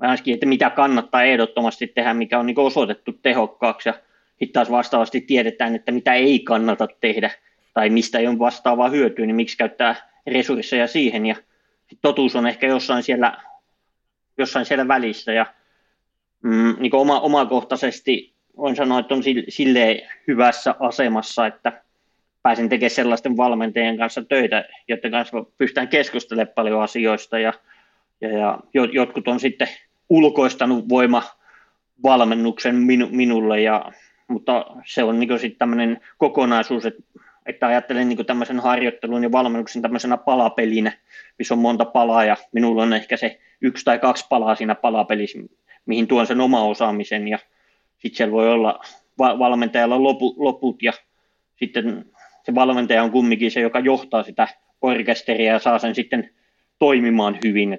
ainakin, että mitä kannattaa ehdottomasti tehdä, mikä on niin osoitettu tehokkaaksi, ja sitten taas vastaavasti tiedetään, että mitä ei kannata tehdä, tai mistä ei ole vastaavaa hyötyä, niin miksi käyttää resursseja siihen, ja totuus on ehkä jossain siellä välissä, ja niin omakohtaisesti voin sanoa, että on silleen hyvässä asemassa, että pääsen tekemään sellaisten valmentajien kanssa töitä, joiden kanssa pystytään keskustelemaan paljon asioista, ja jotkut on sitten ulkoistanut voimavalmennuksen minulle, mutta se on niin sitten tämmöinen kokonaisuus, että ajattelen niin tämmöisen harjoittelun ja valmennuksen tämmöisenä palapelinä, missä on monta palaa, ja minulla on ehkä se 1 tai 2 palaa siinä palapelissä, mihin tuon sen oma osaamisen, ja sitten siellä voi olla valmentajalla loput, ja sitten se valmentaja on kumminkin se, joka johtaa sitä orkesteria ja saa sen sitten toimimaan hyvin.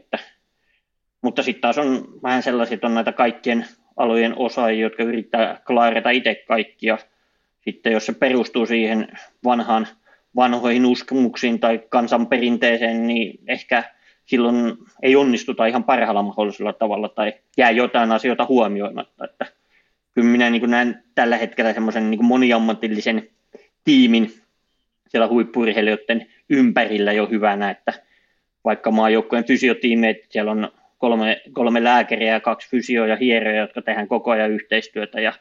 Mutta sitten taas on vähän sellaiset, että on näitä kaikkien alojen osaajia, jotka yrittää klaarata itse kaikkia. Sitten jos se perustuu siihen vanhoihin uskomuksiin tai kansanperinteeseen, niin ehkä silloin ei onnistuta ihan parhaalla mahdollisella tavalla tai jää jotain asioita huomioimatta. Että kyllä minä niin kuin näen tällä hetkellä semmoisen niin kuin moniammatillisen tiimin siellä huippu-urheilijoiden ympärillä jo hyvänä, että vaikka maajoukkojen fysiotiimeet, siellä on kolme lääkäriä ja 2 fysioa ja hieroja, jotka tehdään koko ajan yhteistyötä ja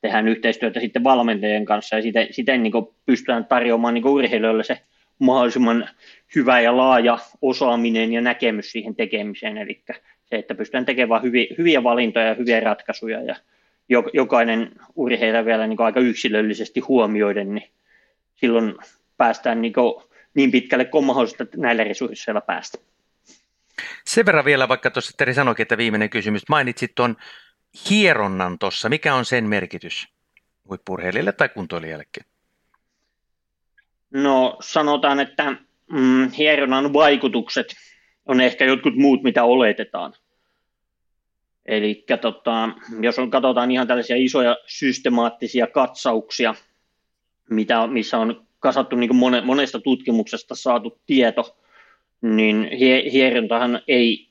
tehdään yhteistyötä sitten valmentajien kanssa ja siten niin pystytään tarjoamaan niin urheilijoille se mahdollisimman hyvä ja laaja osaaminen ja näkemys siihen tekemiseen, eli se, että pystytään tekemään hyviä valintoja ja hyviä ratkaisuja ja jokainen urheilija vielä niin aika yksilöllisesti huomioiden, niin silloin päästään niin pitkälle kuin mahdollista, että näillä resursseilla päästä. Sen verran vielä, vaikka tuossa Terhi sanoikin, että viimeinen kysymys. Mainitsit tuon hieronnan tuossa. Mikä on sen merkitys huippu-urheilijalle tai kuntoilijallekin? No sanotaan, että hieronnan vaikutukset on ehkä jotkut muut, mitä oletetaan. Eli jos katsotaan ihan tällaisia isoja systemaattisia katsauksia, missä on kasattu niin kuin monesta tutkimuksesta saatu tieto, niin hierontahan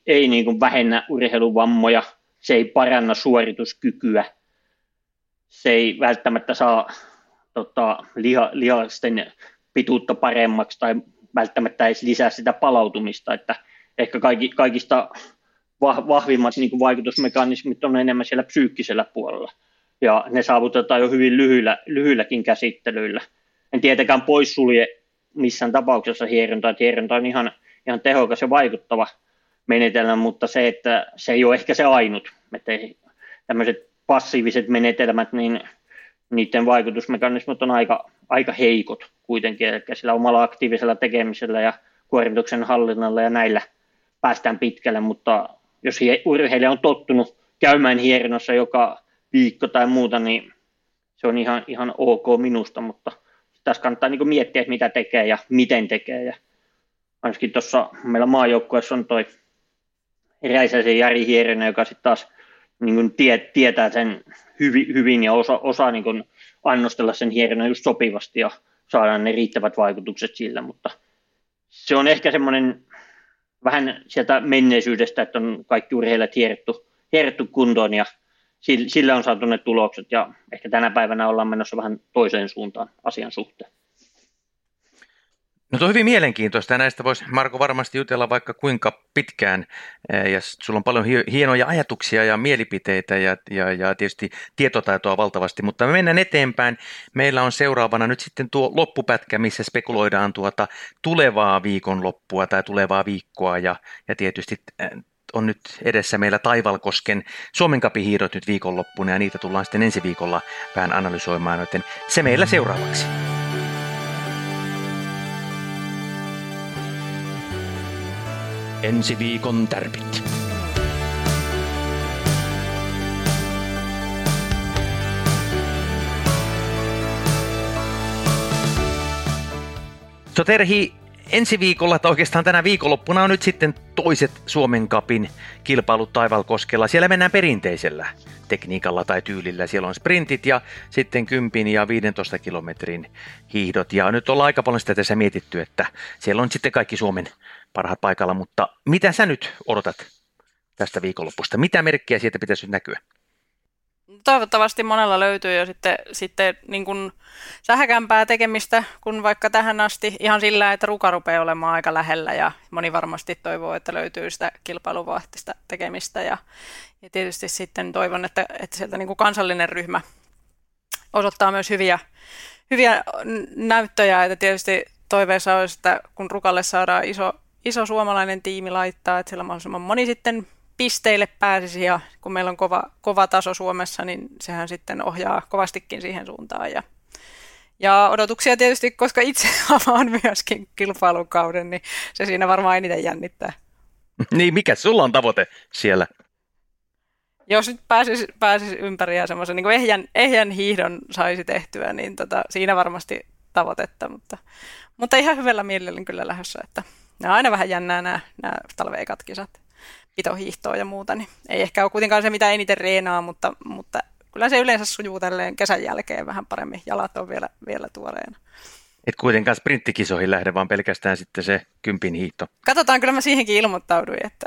ei niin kuin vähennä urheiluvammoja, se ei paranna suorituskykyä, se ei välttämättä saa lihasten pituutta paremmaksi tai välttämättä edes lisää sitä palautumista, että ehkä kaikista vahvimmat niin kuin vaikutusmekanismit on enemmän siellä psyykkisellä puolella, ja ne saavutetaan jo hyvin lyhyilläkin käsittelyillä. En tietenkään poissulje missään tapauksessa hierontaa, että hieronta on ihan tehokas ja vaikuttava menetelmä, mutta se, että se ei ole ehkä se ainut, että tämmöiset passiiviset menetelmät, niin niiden vaikutusmekanismit on aika heikot kuitenkin, eli sillä omalla aktiivisella tekemisellä ja kuormituksen hallinnalla ja näillä päästään pitkälle, mutta jos urheilija on tottunut käymään hieronnassa joka viikko tai muuta, niin se on ihan ok minusta, mutta tässä kannattaa niin kuin miettiä, että mitä tekee ja miten tekee. Ja ainakin tuossa meillä maajoukkueessa on toi Räisäisen Jari Hieronen, joka sitten taas niin kuin tietää sen hyvin ja osaa niin kuin annostella sen hieronnan just sopivasti ja saadaan ne riittävät vaikutukset sillä, mutta se on ehkä semmoinen vähän sieltä menneisyydestä, että on kaikki urheilijat hierretty kuntoon ja sillä on saatu ne tulokset ja ehkä tänä päivänä ollaan menossa vähän toiseen suuntaan asian suhteen. No tuo on hyvin mielenkiintoista ja näistä voisi Marko varmasti jutella vaikka kuinka pitkään ja sulla on paljon hienoja ajatuksia ja mielipiteitä ja tietysti tietotaitoa valtavasti, mutta me mennään eteenpäin. Meillä on seuraavana nyt sitten tuo loppupätkä, missä spekuloidaan tuota tulevaa viikonloppua tai tulevaa viikkoa ja tietysti on nyt edessä meillä Taivalkosken Suomen Cupin hiihdot nyt viikonloppuna ja niitä tullaan sitten ensi viikolla vähän analysoimaan, joten se meillä seuraavaksi. Ensi viikon tärpit. Terhi, ensi viikolla tai oikeastaan tänä viikonloppuna on nyt sitten toiset Suomen Cupin kilpailut Taivalkoskella. Siellä mennään perinteisellä tekniikalla tai tyylillä. Siellä on sprintit ja sitten 10 ja 15 kilometrin hiihdot. Ja nyt ollaan aika paljon sitä tässä mietitty, että siellä on sitten kaikki Suomen parhaat paikalla, mutta mitä sä nyt odotat tästä viikonlopusta? Mitä merkkiä sieltä pitäisi nyt näkyä? Toivottavasti monella löytyy jo sitten niin kuin sähäkämpää tekemistä kuin vaikka tähän asti ihan sillä, että Ruka rupeaa olemaan aika lähellä ja moni varmasti toivoo, että löytyy sitä kilpailuvahtista tekemistä ja tietysti sitten toivon, että sieltä niin kuin kansallinen ryhmä osoittaa myös hyviä näyttöjä, että tietysti toiveessa olisi, että kun Rukalle saadaan iso suomalainen tiimi laittaa, että siellä mahdollisimman moni sitten pisteille pääsisi ja kun meillä on kova taso Suomessa, niin sehän sitten ohjaa kovastikin siihen suuntaan. Ja odotuksia tietysti, koska itse avaan myöskin kilpailukauden, niin se siinä varmaan eniten jännittää. Niin, mikä sulla on tavoite siellä? Jos nyt pääsisi ympäri ja semmoisen niin ehjän hiihdon saisi tehtyä, niin siinä varmasti tavoitetta, mutta ihan hyvällä mielellä kyllä lähdössä, että nämä on aina vähän jännää nämä talveikat kisat, pitohiihtoa ja muuta, niin ei ehkä ole kuitenkaan se, mitä eniten reenaa, mutta kyllä se yleensä sujuu tälleen kesän jälkeen vähän paremmin, jalat on vielä tuoreena. Et kuitenkaan sprinttikisoihin lähde, vaan pelkästään sitten se 10 hiihto. Katsotaan, kyllä mä siihenkin ilmoittauduin, että...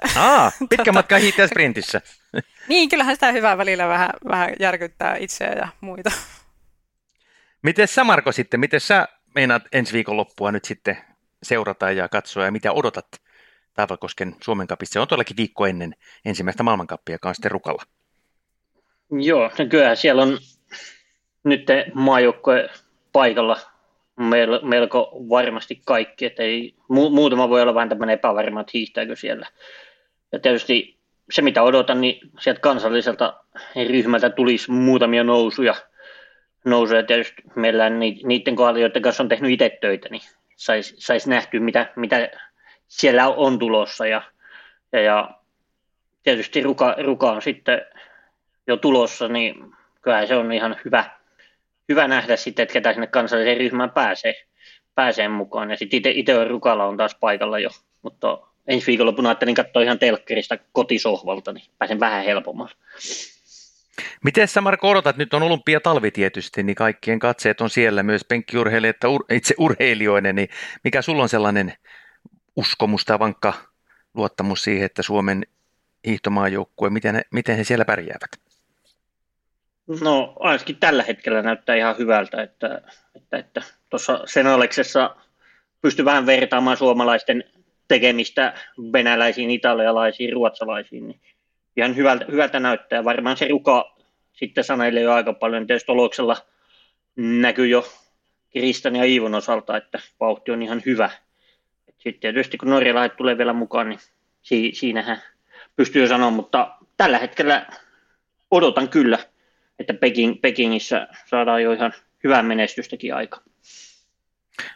Pitkä matka hiihtää sprintissä. Niin, kyllähän sitä hyvää välillä vähän järkyttää itseä ja muita. Miten sä, Marko, sitten, miten sä meinaat ensi viikon loppua nyt sitten seurata ja katsoa ja mitä odotat Taivalkosken Suomen Cupissa? Se on todellakin viikko ennen ensimmäistä maailmankappia, joka on sitten Rukalla. Joo, no kyllähän siellä on nyt maajoukkue paikalla melko varmasti kaikki, että ei, muutama voi olla vähän tämmöinen epävarma, että hiihtääkö siellä. Ja tietysti se mitä odotan, niin sieltä kansalliselta ryhmältä tulisi muutamia nousuja tietysti meillä niiden kohdalla, joiden kanssa on tehnyt itse töitä, niin saisi nähtyä, mitä siellä on tulossa. Ja tietysti Ruka on sitten jo tulossa, niin kyllähän se on ihan hyvä nähdä sitten, että ketä sinne kansalliseen ryhmään pääsee mukaan. Ja sitten itse Rukalla on taas paikalla jo, mutta ensi viikonlopuna ajattelin katsoa ihan telkkeristä kotisohvalta, niin pääsen vähän helpommin. Miten sä, Marko, odotat? Nyt on olympiatalvi tietysti, niin kaikkien katseet on siellä, myös penkkiurheilijat ja itse urheilijoiden, niin mikä sulla on sellainen uskomus tai vankka luottamus siihen, että Suomen hiihtomaajoukkue, miten he siellä pärjäävät? No ainakin tällä hetkellä näyttää ihan hyvältä, että tuossa Senaleksessa pystyy vähän vertaamaan suomalaisten tekemistä venäläisiin, italialaisiin, ruotsalaisiin, niin ihan hyvältä näyttää. Varmaan se Ruka sitten sanailee jo aika paljon. Tietysti Oloksella näkyy jo Kristan ja Iivon osalta, että vauhti on ihan hyvä. Sitten tietysti kun norjalaiset tulee vielä mukaan, niin siinähän pystyy jo sanoa. Mutta tällä hetkellä odotan kyllä, että Pekingissä saadaan jo ihan hyvää menestystäkin aika.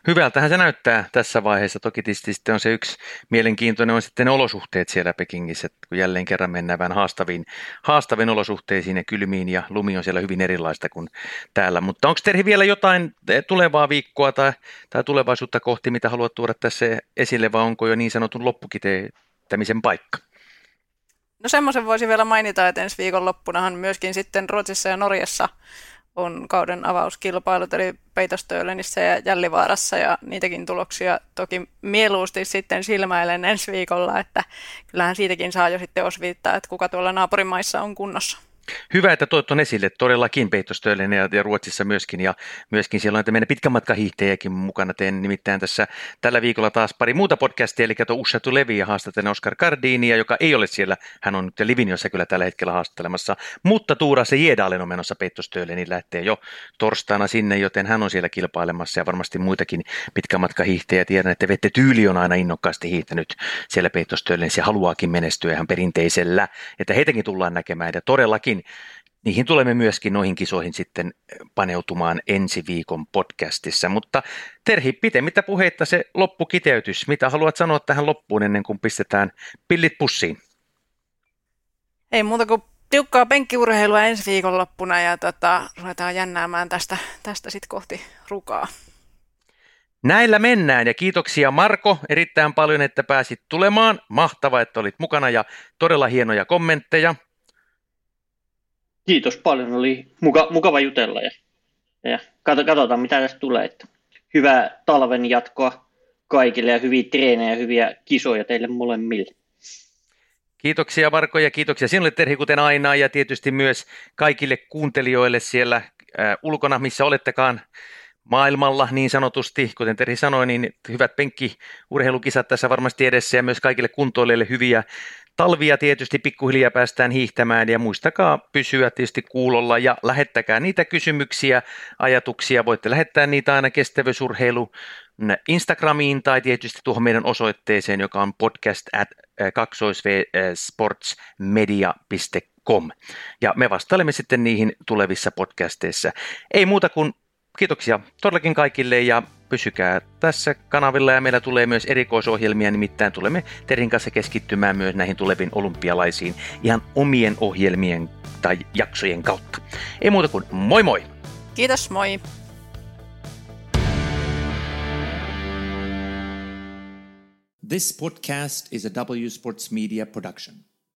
Hyvältähän se näyttää tässä vaiheessa. Toki tietysti on se yksi mielenkiintoinen on sitten ne olosuhteet siellä Pekingissä, kun jälleen kerran mennään vähän haastaviin olosuhteisiin ja kylmiin ja lumi on siellä hyvin erilaista kuin täällä. Mutta onko Terhi vielä jotain tulevaa viikkoa tai tulevaisuutta kohti, mitä haluat tuoda tässä esille vai onko jo niin sanotun loppukiteyttämisen paikka? No semmoisen voisin vielä mainita, että ensi viikonloppunahan myöskin sitten Ruotsissa ja Norjassa on kauden avauskilpailut, eli Pieksostöössä ja Jällivaarassa, ja niitäkin tuloksia toki mieluusti sitten silmäilen ensi viikolla, että kyllähän siitäkin saa jo sitten osviittaa, että kuka tuolla naapurimaissa on kunnossa. Hyvä, että toit on esille todellakin Pieksostöölle ja Ruotsissa myöskin, ja myöskin siellä on että meidän pitkän matkan hiihtäjiäkin mukana. Teen nimittäin tässä tällä viikolla taas pari muuta podcastia, eli tuo Usha Tulevi ja haastattelen Oskar Kardiinia, joka ei ole siellä, hän on nyt Livignossa kyllä tällä hetkellä haastattelemassa, mutta Tuura se Jedalen on menossa Pieksostöölle, niin lähtee jo torstaina sinne, joten hän on siellä kilpailemassa ja varmasti muitakin pitkän matkan hiihtäjiä. Tiedän, että Vettetyyli on aina innokkaasti hiihtänyt siellä Pieksostöölle, niin se haluaakin menestyä ihan perinteisellä, että heitäkin tullaan näkemään ja todellakin niihin tulemme myöskin noihin kisoihin sitten paneutumaan ensi viikon podcastissa, mutta Terhi, pitemmittä puheitta se loppukiteytys, mitä haluat sanoa tähän loppuun ennen kuin pistetään pillit pussiin? Ei muuta kuin tiukkaa penkkiurheilua ensi viikonloppuna ja ruvetaan jännäämään tästä sitten kohti Rukaa. Näillä mennään ja kiitoksia Marko erittäin paljon, että pääsit tulemaan, mahtavaa, että olit mukana ja todella hienoja kommentteja. Kiitos paljon, oli mukava jutella ja katsotaan mitä tästä tulee. Että hyvää talven jatkoa kaikille ja hyviä treenejä ja hyviä kisoja teille molemmille. Kiitoksia Marko ja kiitoksia sinulle Terhi kuten aina ja tietysti myös kaikille kuuntelijoille siellä ulkona, missä olettekaan maailmalla niin sanotusti. Kuten Terhi sanoi, niin hyvät penkkiurheilukisat tässä varmasti edessä ja myös kaikille kuntoilijoille hyviä talvia tietysti pikkuhiljaa päästään hiihtämään ja muistakaa pysyä tietysti kuulolla ja lähettäkää niitä kysymyksiä, ajatuksia. Voitte lähettää niitä aina kestävyysurheilu Instagramiin tai tietysti tuohon meidän osoitteeseen, joka on podcast@kaksoisvsportsmedia.com. Ja me vastailemme sitten niihin tulevissa podcasteissa. Ei muuta kuin kiitoksia todellakin kaikille ja pysykää tässä kanavilla ja meillä tulee myös erikoisohjelmia, nimittäin tulemme Terin kanssa keskittymään myös näihin tuleviin olympialaisiin ihan omien ohjelmien tai jaksojen kautta. Ei muuta kuin moi moi! Kiitos, moi! This podcast is a W Sports Media production.